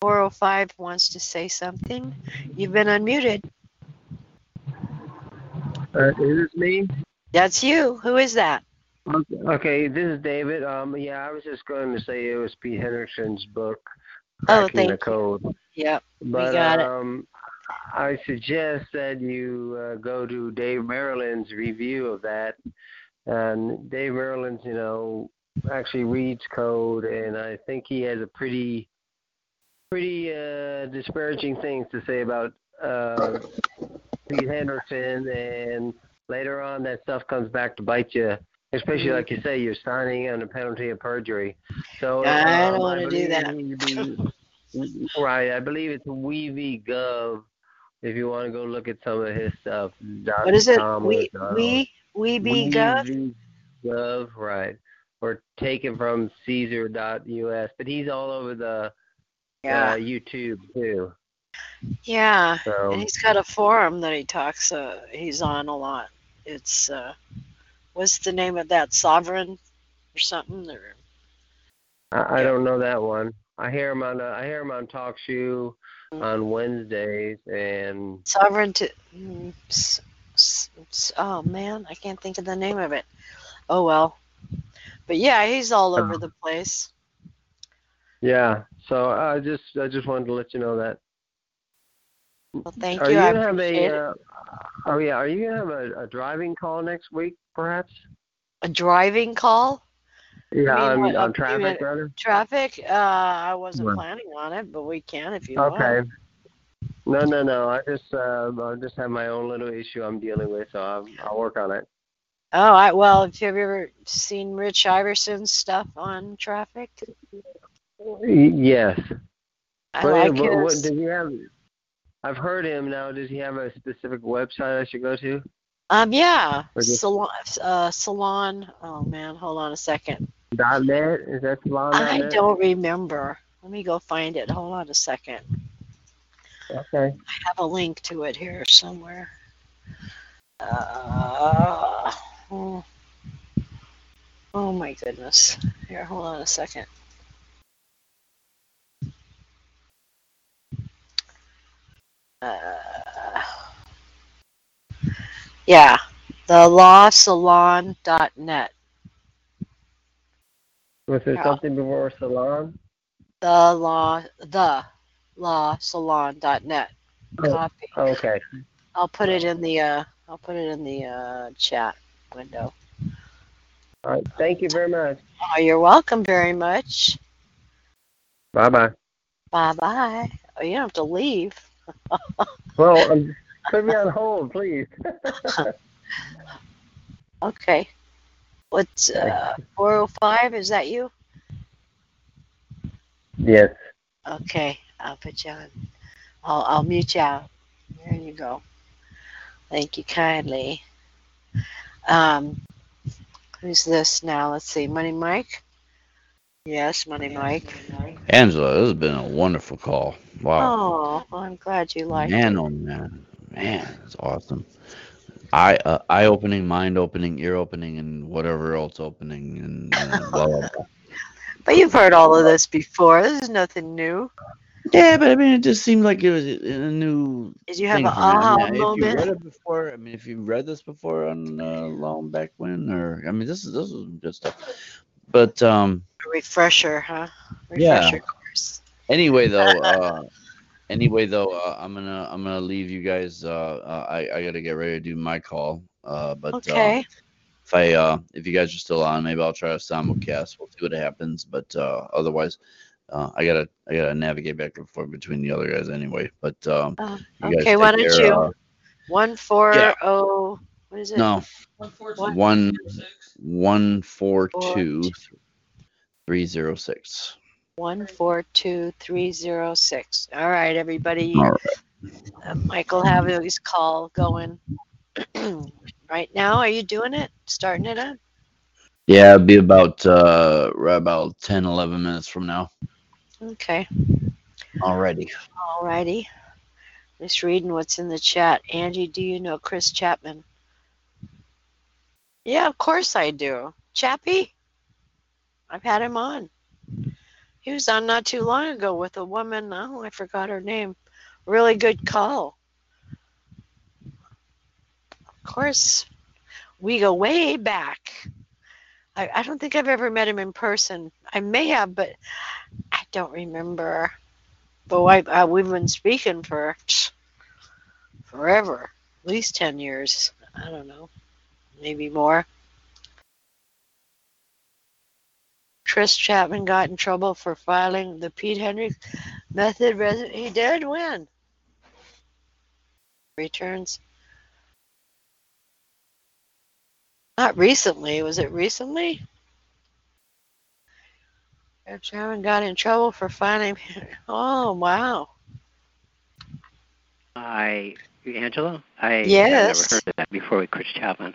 405 wants to say something. You've been unmuted. Is this me? That's you. Who is that? Okay, this is David. I was just going to say it was Pete Hendrickson's book, Cracking the Code. You. Yep, but, we got it. I suggest that you go to Dave Merlin's review of that. And Dave Merlin's, actually reads code, and I think he has a pretty disparaging things to say about Pete Henderson, and later on that stuff comes back to bite you, especially like you say, you're signing under penalty of perjury. So I don't want to do that. Right, I believe it's WeVGov if you want to go look at some of his stuff. What is it? WeVGov? WeVGov, right. Or taken from Caesar.us, but he's all over the YouTube too. Yeah, so. And he's got a forum that he talks. He's on a lot. It's what's the name of that? Sovereign or something? Or I don't know that one. I hear him on Talk Shoe on Wednesdays and Sovereign. Oh man, I can't think of the name of it. Oh well. But yeah, he's all over the place. Yeah, so I just wanted to let you know that. Well, thank you. I appreciate it. Are you gonna have a driving call next week, perhaps? A driving call? Yeah, on traffic, rather. Traffic? I wasn't planning on it, but we can if you want. Okay. No. I just have my own little issue I'm dealing with, so I'll work on it. Oh, have you ever seen Rich Iverson's stuff on traffic? Yes. I've heard him now. Does he have a specific website I should go to? Yeah. Salon. Oh, man. Hold on a second. .net? Is that Salon? I don't remember. Let me go find it. Hold on a second. Okay. I have a link to it here somewhere. Oh my goodness. Here, hold on a second. Thelawsalon.net. Was there something before Salon? Thelawsalon.net. Copy. Okay. I'll put it in the chat window. All right. Thank you very much. Oh, you're welcome very much. Bye-bye. Bye-bye. Oh, you don't have to leave. Well, put me on hold, please. Okay. What's 405? Is that you? Yes. Okay. I'll put you on. I'll mute you out. There you go. Thank you kindly. Who's this now? Let's see. Money Mike? Yes, Money Mike. Angela, this has been a wonderful call. Wow. Oh, I'm glad you liked it. Man, oh, man. Man, it's awesome. Eye-opening, mind-opening, ear-opening, and whatever else opening. And blah, blah, blah. But you've heard all of this before. This is nothing new. Yeah, but I mean, it just seemed like it was a new. Did you have an aha moment? If you read it before, I mean, if you read this before on long back when, or I mean, this was good stuff. But a refresher, huh? Refresher course. Anyway, though, Anyway, though, I'm gonna leave you guys. I gotta get ready to do my call. But okay. If you guys are still on, maybe I'll try to simulcast. We'll see what happens. But otherwise, I gotta navigate back and forth between the other guys anyway. But okay, why don't you 140? What is it? No, 142-306. 142-306. All right, everybody. All right. Michael, have his call going right now. Are you doing it? Starting it up? Yeah, it'll be about 10, 11 minutes from now. Okay. All righty. Just reading what's in the chat. Angie, do you know Chris Chapman? Yeah, of course I do. Chappie? I've had him on. He was on not too long ago with a woman. Oh, I forgot her name. Really good call. Of course, we go way back. I don't think I've ever met him in person. I may have, but I don't remember. But we've been speaking for forever, at least 10 years. I don't know, maybe more. Chris Chapman got in trouble for filing the Pete Hendrick method. He did win. Returns. Not recently. Was it recently? Chris Chapman got in trouble for filing. Oh, wow. Angela? Yes. I've never heard of that before with Chris Chapman.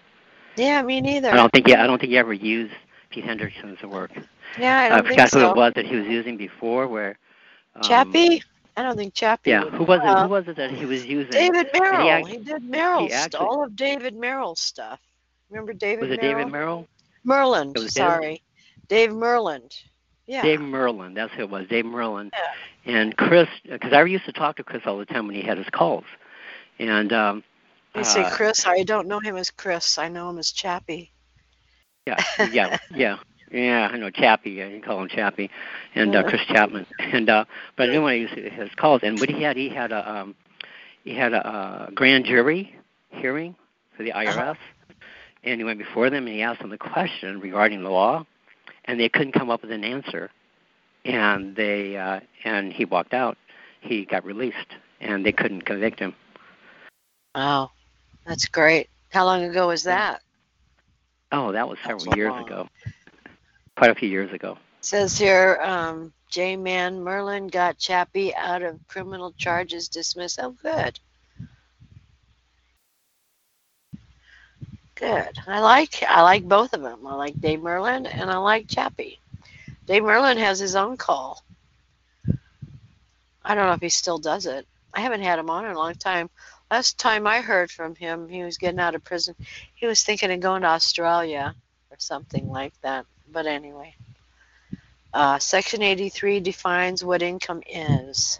Yeah, me neither. I don't think you ever used Pete Hendrickson's work. Yeah, I forgot who it was that he was using before. Where Chappie? I don't think Chappie. Yeah, who was it? Who was it that he was using? David Merrill. He did Merrill. All of David Merrill's stuff. Remember David? Was it Merrill? David Merrill? Merlin. Sorry, Dave Merlin. Yeah. Dave Merlin. That's who it was. Dave Merlin. Yeah. And Chris, because I used to talk to Chris all the time when he had his calls. And you say Chris? I don't know him as Chris. I know him as Chappie. Yeah, I know Chappie. I can call him Chappie, and Chris Chapman. And but I knew when I used his calls. And what he had a grand jury hearing for the IRS, and he went before them and he asked them the question regarding the law, and they couldn't come up with an answer, and they and he walked out. He got released, and they couldn't convict him. Wow, that's great. How long ago was that? Oh, that was several years ago. Quite a few years ago. It says here, J-Man Merlin got Chappie out of criminal charges dismissed. Oh, good. Good. I like both of them. I like Dave Merlin and I like Chappie. Dave Merlin has his own call. I don't know if he still does it. I haven't had him on in a long time. Last time I heard from him, he was getting out of prison. He was thinking of going to Australia or something like that. But anyway, Section 83 defines what income is.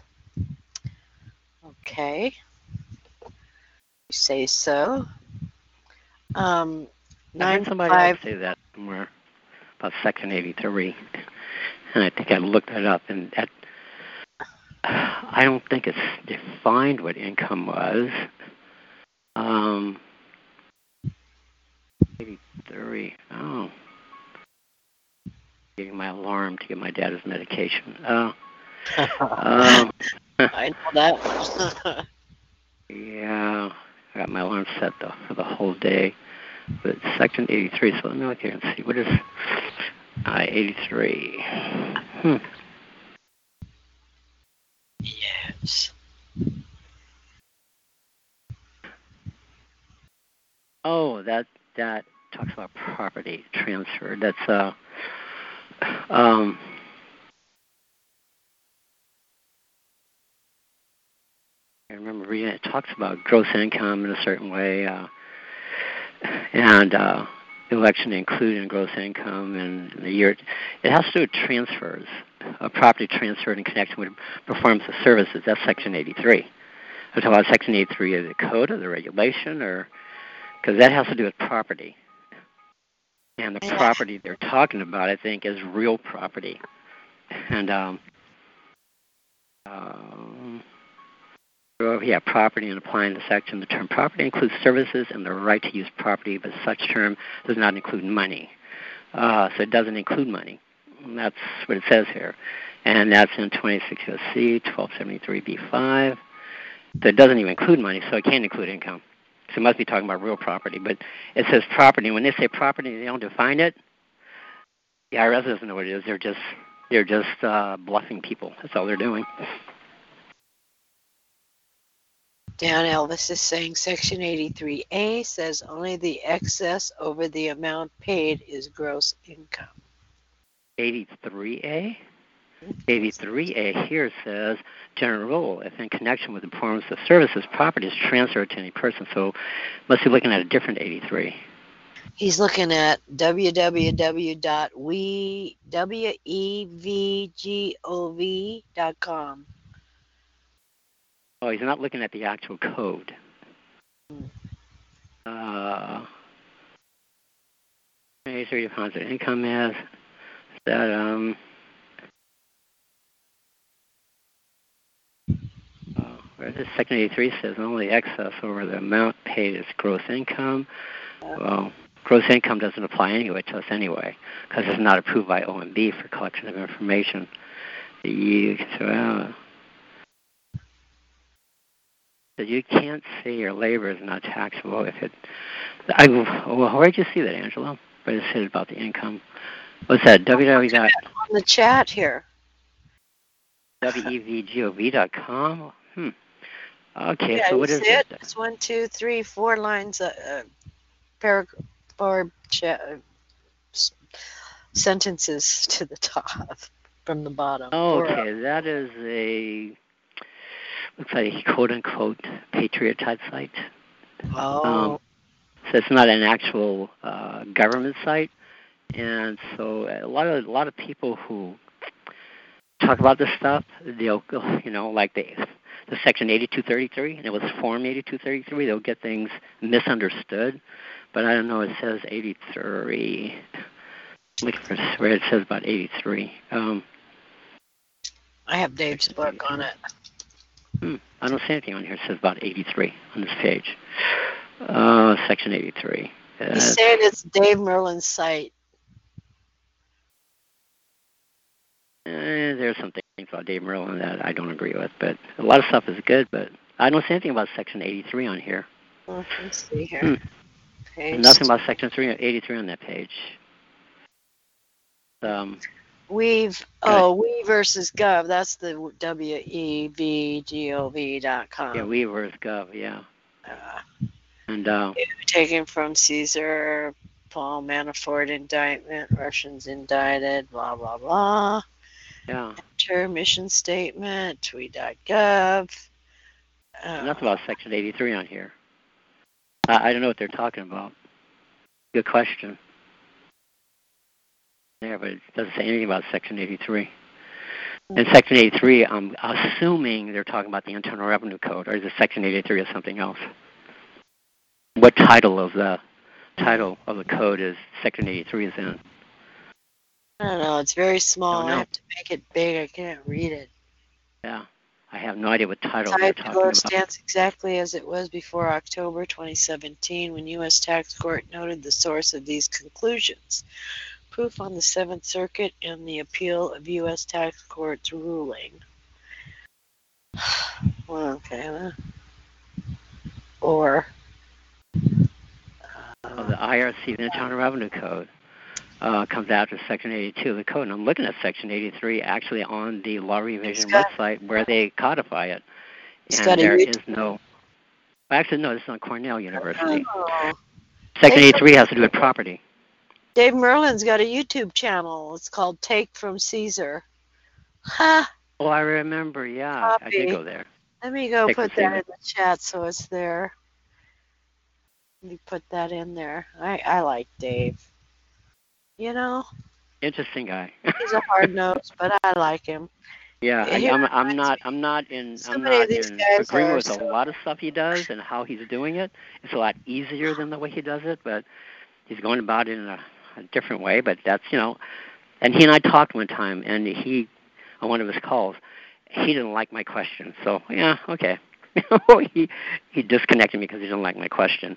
Okay. You say so. I heard somebody else say that somewhere about Section 83. And I think I looked that up, and that I don't think it's defined what income was. 83. Oh. Getting my alarm to get my dad's medication. Oh. I know that one. Yeah. I got my alarm set, though, for the whole day. But it's Section 83, so let me look here and see. What is 83? Yes. Oh, that talks about property transfer. That's I remember reading it. It talks about gross income in a certain way, and election included in gross income and the year. It has to do with transfers. A property transferred in connection with performance of services. That's Section 83. I'm talking about Section 83 of the code or the regulation, or because that has to do with property. And the property they're talking about, I think, is real property. And property and applying the section. The term property includes services and the right to use property, but such term does not include money. So it doesn't include money. That's what it says here. And that's in 26 U.S.C. 1273b5. So it doesn't even include money, so it can't include income. So it must be talking about real property. But it says property. When they say property, they don't define it. The IRS doesn't know what it is. They're just bluffing people. That's all they're doing. Dan Elvis is saying Section 83A says only the excess over the amount paid is gross income. 83A? 83A here says, general rule, if in connection with the performance of services, property is transferred to any person. So must be looking at a different 83. He's looking at www.wevgov.com. Oh, he's not looking at the actual code. Income is that Section 83 says only excess over the amount paid is gross income. Well, gross income doesn't apply anyway to us anyway, because it's not approved by OMB for collection of information. So you can't say your labor is not taxable if it. Where did you see that, Angela? But it said about the income. What's that? www. On the chat here. wevgov.com. Okay, yeah, so what is it? It's 1, 2, 3, 4 lines, sentences to the top from the bottom. Oh, okay, that is a looks like a quote-unquote patriot type site. Oh, so it's not an actual government site, and so a lot of people who talk about this stuff, they'll like the Section 8233, and it was Form 8233. They'll get things misunderstood, but I don't know. It says 83. Look for where it says about 83. I have Dave's book on it. I don't see anything on here. It says about 83 on this page. Section 83. He's saying it's Dave Merlin's site. There's some things about Dave Merlin that I don't agree with, but a lot of stuff is good, but I don't see anything about Section 83 on here. Well, let's see here. Nothing about Section 83 on that page. We versus Gov, that's the wevgov.com. Yeah, we versus Gov, yeah. Taken from Caesar, Paul Manafort indictment, Russians indicted, blah, blah, blah. Yeah. Enter mission statement, tweet.gov. Nothing about Section 83 on here. I don't know what they're talking about. Good question. Yeah, but it doesn't say anything about Section 83. In Section 83, I'm assuming they're talking about the Internal Revenue Code, or is it Section 83 or something else? What title of the code is Section 83 is in? I don't know. It's very small. I have to make it big. I can't read it. Yeah. I have no idea what title they're talking about. Stands exactly as it was before October 2017 when U.S. Tax Court noted the source of these conclusions. Proof on the 7th Circuit and the appeal of U.S. Tax Court's ruling. Well, okay. The IRC, the Internal Revenue Code, comes after Section 82 of the code. And I'm looking at Section 83 actually on the Law Revision website where they codify it. And there is no... Actually, no, it's on Cornell University. Oh. Section 83 has to do with property. Dave Merlin's got a YouTube channel. It's called Take from Caesar. Ha! Oh, I remember, yeah. Copy. I did go there. Let me go put that in the chat so it's there. Let me put that in there. I like Dave. Interesting guy. He's a hard nose, but I like him. Yeah, I'm not in agreement with a lot of stuff he does and how he's doing it. It's a lot easier than the way he does it, but he's going about it in a different way. But that's and he and I talked one time, and he on one of his calls, he didn't like my question. So yeah, okay. He disconnected me because he didn't like my question.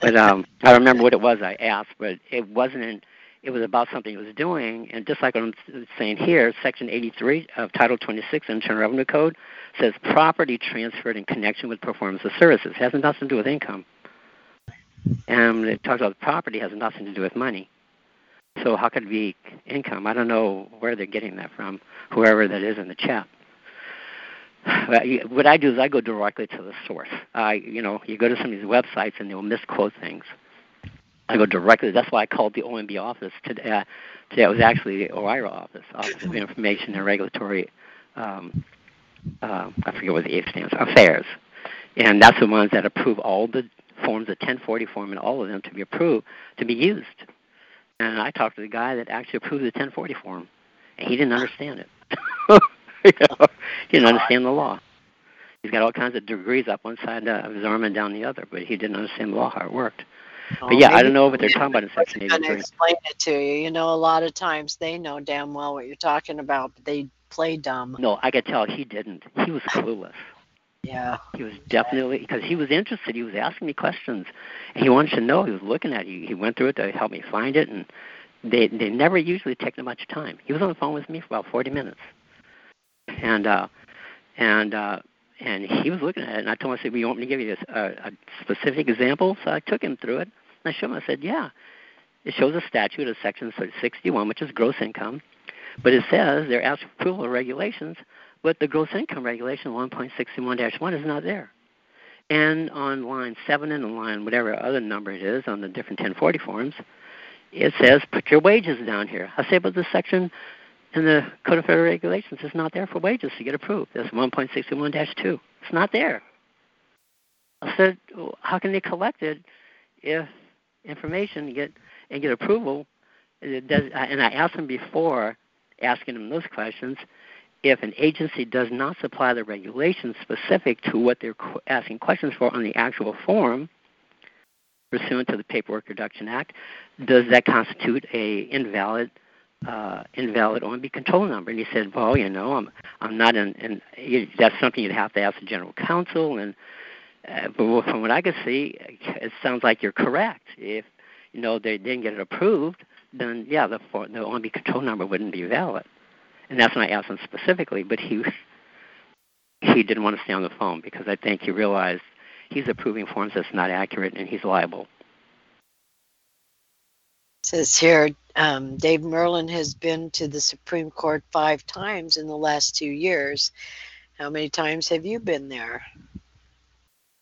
But I remember what it was I asked, but it wasn't in, it was about something he was doing. And just like what I'm saying here, Section 83 of Title 26 Internal Revenue Code says property transferred in connection with performance of services. It has nothing to do with income. And it talks about property has nothing to do with money. So how could it be income? I don't know where they're getting that from, whoever that is in the chat. What I do is I go directly to the source. You go to some of these websites and they'll misquote things. I go directly. That's why I called the OMB office today. Today it was actually the OIRA office, Office of Information and Regulatory. I forget what the A stands for, affairs, and that's the ones that approve all the forms, the 1040 form, and all of them to be approved to be used. And I talked to the guy that actually approved the 1040 form, and he didn't understand it. He didn't understand the law. He's got all kinds of degrees up one side of his arm and down the other, but he didn't understand the law, how it worked. But yeah, I don't know what they're talking about in Section 83. I'm going to explain it to you. You know, a lot of times they know damn well what you're talking about, but they play dumb. No, I could tell he didn't. He was clueless. Yeah. He was definitely, because he was interested. He was asking me questions. And he wanted to know. He was looking at it. He went through it to help me find it, and they never usually take that much time. He was on the phone with me for about 40 minutes. And he was looking at it, and I told him, I said, well, you want me to give you a specific example? So I took him through it, and I showed him, I said, yeah. It shows a statute of Section 61, which is gross income, but it says they're asked for approval of regulations, but the gross income regulation 1.61-1 is not there. And on line 7 and on line whatever other number it is on the different 1040 forms, it says put your wages down here. I say, but the section and the Code of Federal Regulations is not there for wages to get approved. That's 1.61-2. It's not there. I said, well, how can they collect it if information get approval? It does, and I asked them before asking them those questions, if an agency does not supply the regulations specific to what they're asking questions for on the actual form, pursuant to the Paperwork Reduction Act, does that constitute a invalid OMB control number? And he said, well, you know, I'm not in that's something you'd have to ask the general counsel. And but from what I could see, it sounds like you're correct. If you know they didn't get it approved, then yeah, the OMB control number wouldn't be valid. And that's when I asked him specifically, but he didn't want to stay on the phone because I think he realized he's approving forms that's not accurate and he's liable. Says here, Dave Merlin has been to the Supreme Court 5 times in the last 2 years. How many times have you been there?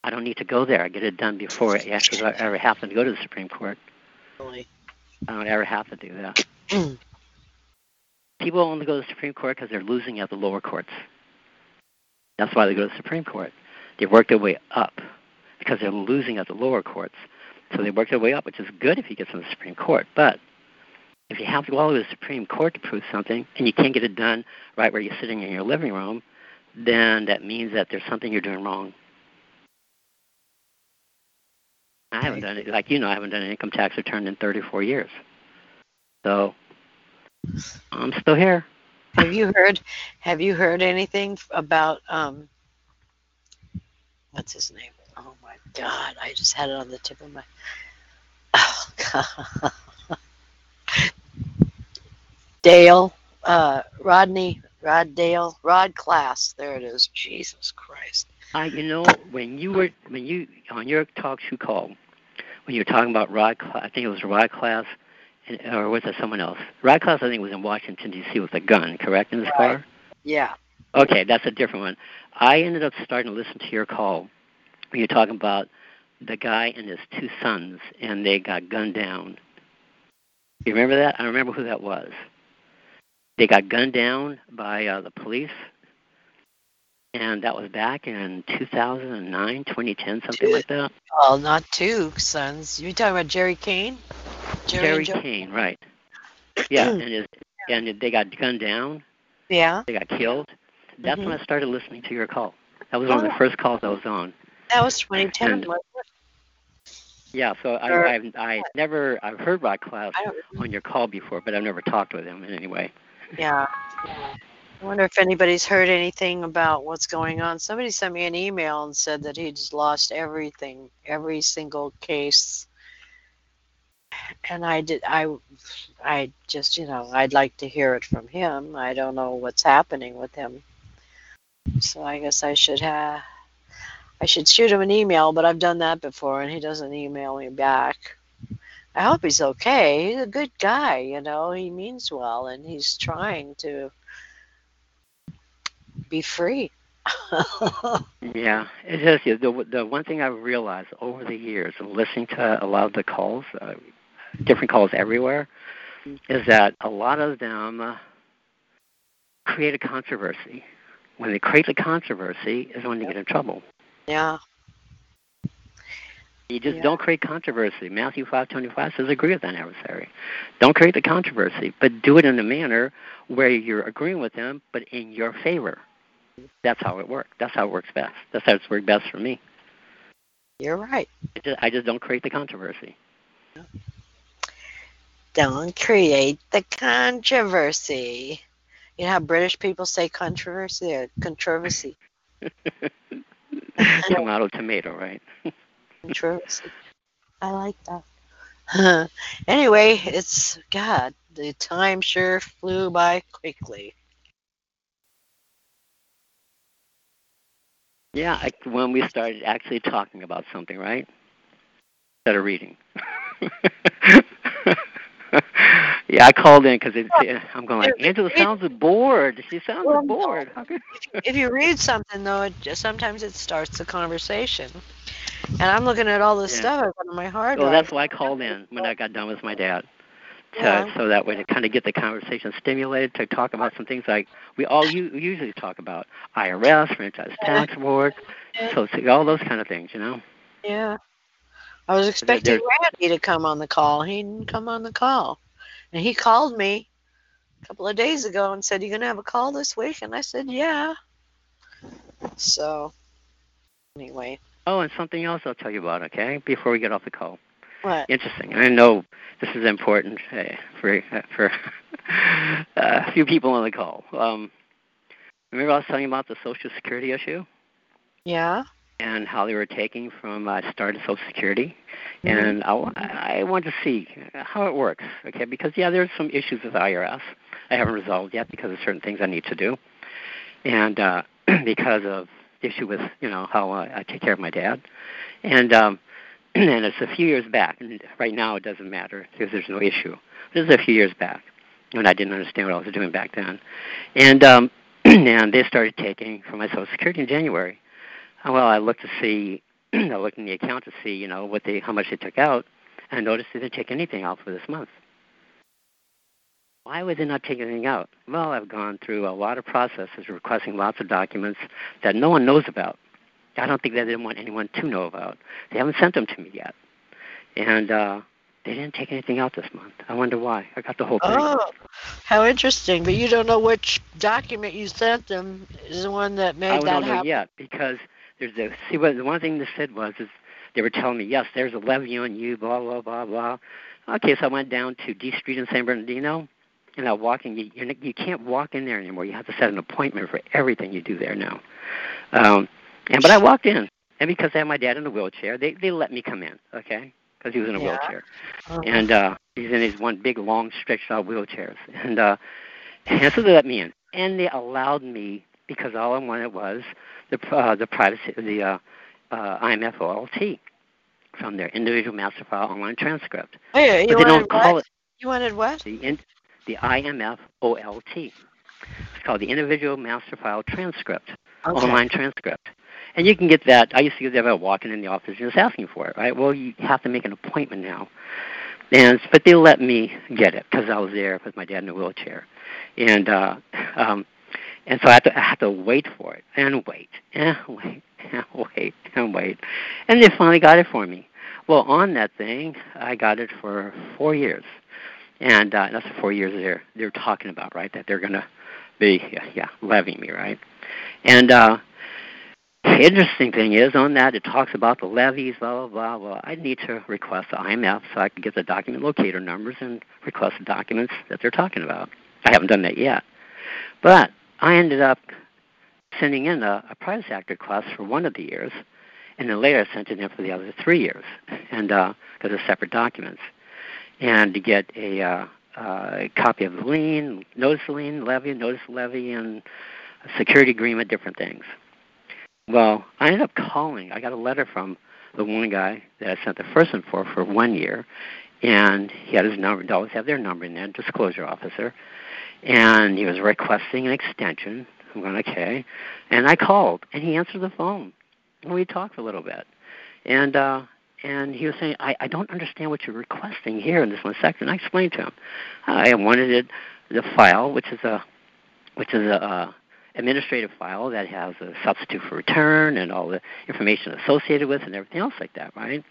I don't need to go there. I get it done before it actually ever happen to go to the Supreme Court. Really? I don't ever have to do that. People only go to the Supreme Court because they're losing at the lower courts. That's why they go to the Supreme Court. They work their way up because they're losing at the lower courts. So they work their way up, which is good if you get to the Supreme Court. But if you have to go all the way to the Supreme Court to prove something and you can't get it done right where you're sitting in your living room, then that means that there's something you're doing wrong. I haven't done it. Like, you know, I haven't done an income tax return in 34 years. So I'm still here. Have you heard anything about, what's his name? Oh, my God, I just had it on the tip of my... Oh, God. Dale, Rod Class. There it is. Jesus Christ. You know, when you on your talk show call, when you were talking about Rod Class, I think it was Rod Class, or was it someone else? Rod Class, I think, was in Washington, D.C. with a gun, correct, in his car? Yeah. Okay, that's a different one. I ended up starting to listen to your call. You're talking about the guy and his 2 sons, and they got gunned down. You remember that? I remember who that was. They got gunned down by the police, and that was back in 2009, 2010, something like that. Well, not 2 sons. You're talking about Jerry Kane? Jerry Kane, right. Yeah, and they got gunned down. Yeah. They got killed. That's when I started listening to your call. That was one of the first calls I was on. That was 2010. And, yeah, so I've heard Rod Class on your call before, but I've never talked with him in any way. Yeah. I wonder if anybody's heard anything about what's going on. Somebody sent me an email and said that he's lost everything, every single case. And I just, you know, I'd like to hear it from him. I don't know what's happening with him. So I guess I should shoot him an email, but I've done that before and he doesn't email me back. I hope he's okay. He's a good guy, you know, he means well and he's trying to be free. Yeah, it is. Yeah, the one thing I've realized over the years of listening to a lot of the calls, different calls everywhere, is that a lot of them create a controversy. When they create a controversy is when you get in trouble. Yeah. You just don't create controversy. Matthew 5:25 says, agree with thine adversary. Don't create the controversy, but do it in a manner where you're agreeing with them, but in your favor. That's how it works. That's how it works best. That's how it's worked best for me. You're right. I just don't create the controversy. Don't create the controversy. You know how British people say controversy or controversy? Tomato, tomato, right? Controversy. I like that. Anyway, it's, God, the time sure flew by quickly. Yeah, when we started actually talking about something, right? Instead of reading. Yeah, I called in because I'm going, like, Angela sounds bored. She sounds bored. If you read something, though, sometimes it starts a conversation. And I'm looking at all this stuff I've got on my hard drive. Well, that's why I called in when I got done with my dad. So that way to kind of get the conversation stimulated, to talk about some things like we all usually talk about IRS, franchise tax board, so all those kind of things, you know? Yeah. I was expecting Randy to come on the call. He didn't come on the call. And he called me a couple of days ago and said, "You going to have a call this week?" And I said, yeah. So, anyway. Oh, and something else I'll tell you about, okay, before we get off the call. What? Interesting. I know this is important for a few people on the call. Remember I was telling you about the Social Security issue? Yeah. And how they were taking from started Social Security. Mm-hmm. And I want to see how it works, okay? Because, there's some issues with IRS I haven't resolved yet because of certain things I need to do. And because of the issue with, how I take care of my dad. And it's a few years back. And right now it doesn't matter because there's no issue. This is a few years back when I didn't understand what I was doing back then. And they started taking from my Social Security in January. Well, I looked in the account to see, how much they took out, and I noticed they didn't take anything out for this month. Why would they not take anything out? Well, I've gone through a lot of processes requesting lots of documents that no one knows about. I don't think they didn't want anyone to know about. They haven't sent them to me yet. And they didn't take anything out this month. I wonder why. I got the whole thing. Oh, how interesting. But you don't know which document you sent them is the one that made that happen. I don't know yet because the one thing they said was they were telling me, yes, there's a levy on you, blah, blah, blah, blah. Okay, so I went down to D Street in San Bernardino, and I walk in. You can't walk in there anymore. You have to set an appointment for everything you do there now. But I walked in, and because I had my dad in a wheelchair, they let me come in, okay, because he was in a wheelchair. Uh-huh. And he's in his one big, long, stretched-out wheelchairs. And so they let me in. And they allowed me, because all I wanted was the IMF OLT from their individual master file online transcript. Oh, yeah, you wanted don't call it. You wanted what? The IMF OLT. It's called the individual master file transcript, online transcript. And you can get that. I used to get that by walking in the office and just asking for it, right? Well, you have to make an appointment now. But they let me get it because I was there with my dad in a wheelchair. And so I had to wait for it and wait. And they finally got it for me. Well, on that thing, I got it for 4 years. And that's the 4 years they're talking about, right, that they're going to be levying me, right? And the interesting thing is, on that, it talks about the levies, blah, blah, blah, blah. I need to request the IMF so I can get the document locator numbers and request the documents that they're talking about. I haven't done that yet. But I ended up sending in a privacy act request for one of the years, and then later I sent it in for the other 3 years, and because they're separate documents. And to get a copy of the lien, notice of lien, levy, notice of levy, and a security agreement, different things. Well, I ended up calling. I got a letter from the one guy that I sent the first one for 1 year, and he had his number. Dollars have their number in there, disclosure officer, and he was requesting an extension. I'm going, okay. And I called, and he answered the phone. We talked a little bit. And he was saying, I don't understand what you're requesting here in this one section. I explained to him. I wanted the file, which is a administrative file that has a substitute for return and all the information associated with and everything else like that, right?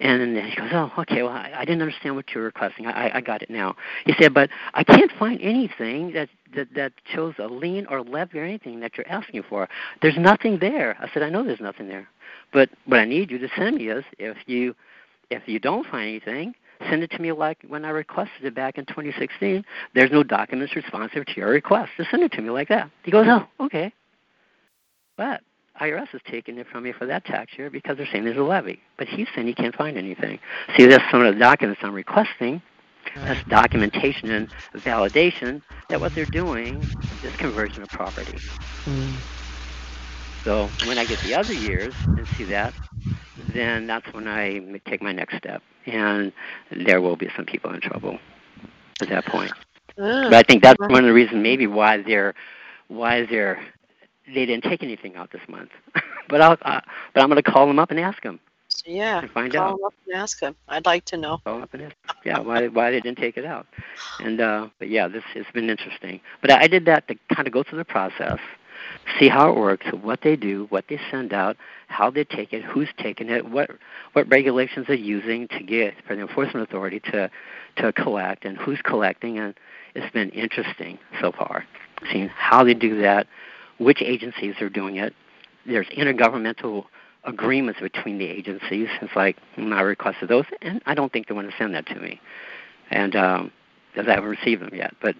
And then he goes, oh, okay, well, I didn't understand what you were requesting. I got it now. He said, but I can't find anything that shows a lien or levy or anything that you're asking for. There's nothing there. I said, I know there's nothing there. But what I need you to send me is, if you don't find anything, send it to me like when I requested it back in 2016. There's no documents responsive to your request. Just send it to me like that. He goes, oh, okay. But IRS has taken it from me for that tax year because they're saying there's a levy. But he's saying he can't find anything. See, that's some of the documents I'm requesting. That's documentation and validation that what they're doing is conversion of property. Mm. So when I get the other years and see that, then that's when I take my next step. And there will be some people in trouble at that point. But I think that's one of the reasons maybe why they didn't take anything out this month. But I'm going to call them up and ask them. Yeah, and find out. Call them up and ask them. I'd like to know. Call them up and ask them. Yeah, why they didn't take it out. And but yeah, it's been interesting. But I did that to kind of go through the process, see how it works, what they do, what they send out, how they take it, who's taking it, what regulations they're using to get for the enforcement authority to collect, and who's collecting. And it's been interesting so far, seeing how they do that, which agencies are doing it. There's intergovernmental agreements between the agencies. It's like, I requested those, and I don't think they want to send that to me, and because I haven't received them yet. But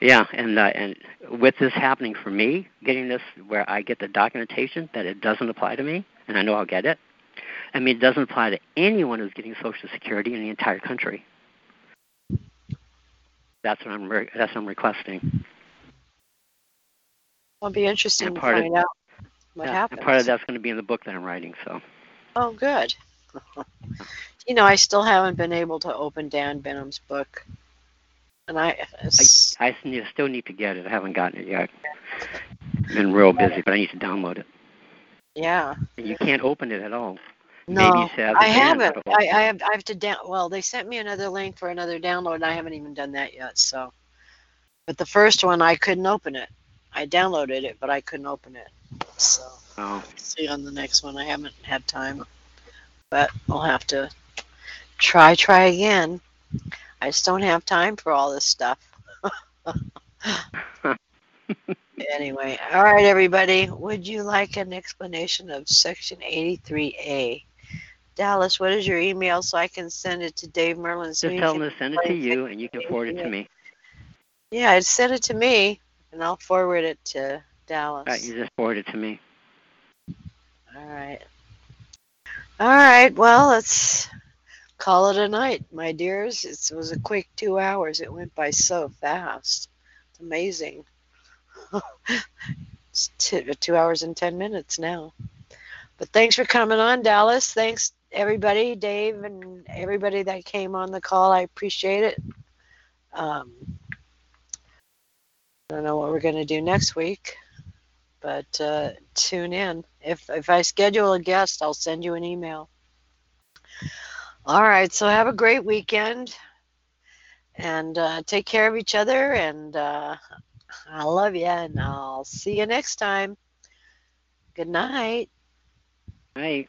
yeah, and with this happening for me, getting this where I get the documentation that it doesn't apply to me, and I know I'll get it. I mean, it doesn't apply to anyone who's getting Social Security in the entire country. That's what I'm requesting. It'll be interesting to find out what happens. And part of that's going to be in the book that I'm writing. So. Oh, good. You know, I still haven't been able to open Dan Benham's book. And I still need to get it. I haven't gotten it yet. I've been real busy, but I need to download it. Yeah. And you can't open it at all. No, I haven't. I have to down. Well, they sent me another link for another download, and I haven't even done that yet. So, but the first one, I couldn't open it. I downloaded it, but I couldn't open it. So, see on the next one. I haven't had time, but I'll have to try again. I just don't have time for all this stuff. Anyway, all right, everybody. Would you like an explanation of Section 83A? Dallas, what is your email so I can send it to Dave Merlin? Just tell him to send it to you, and you can forward it to me. Yeah, I'd send it to me, and I'll forward it to Dallas. All right, you just forward it to me. All right. All right, well, let's call it a night, my dears. It was a quick 2 hours. It went by so fast. It's amazing. It's 2 hours and 10 minutes now. But thanks for coming on, Dallas. Thanks, everybody, Dave, and everybody that came on the call. I appreciate it. I don't know what we're going to do next week, but tune in. If I schedule a guest, I'll send you an email. All right, so have a great weekend, and take care of each other, and I love you, and I'll see you next time. Good night. Night.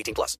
18+.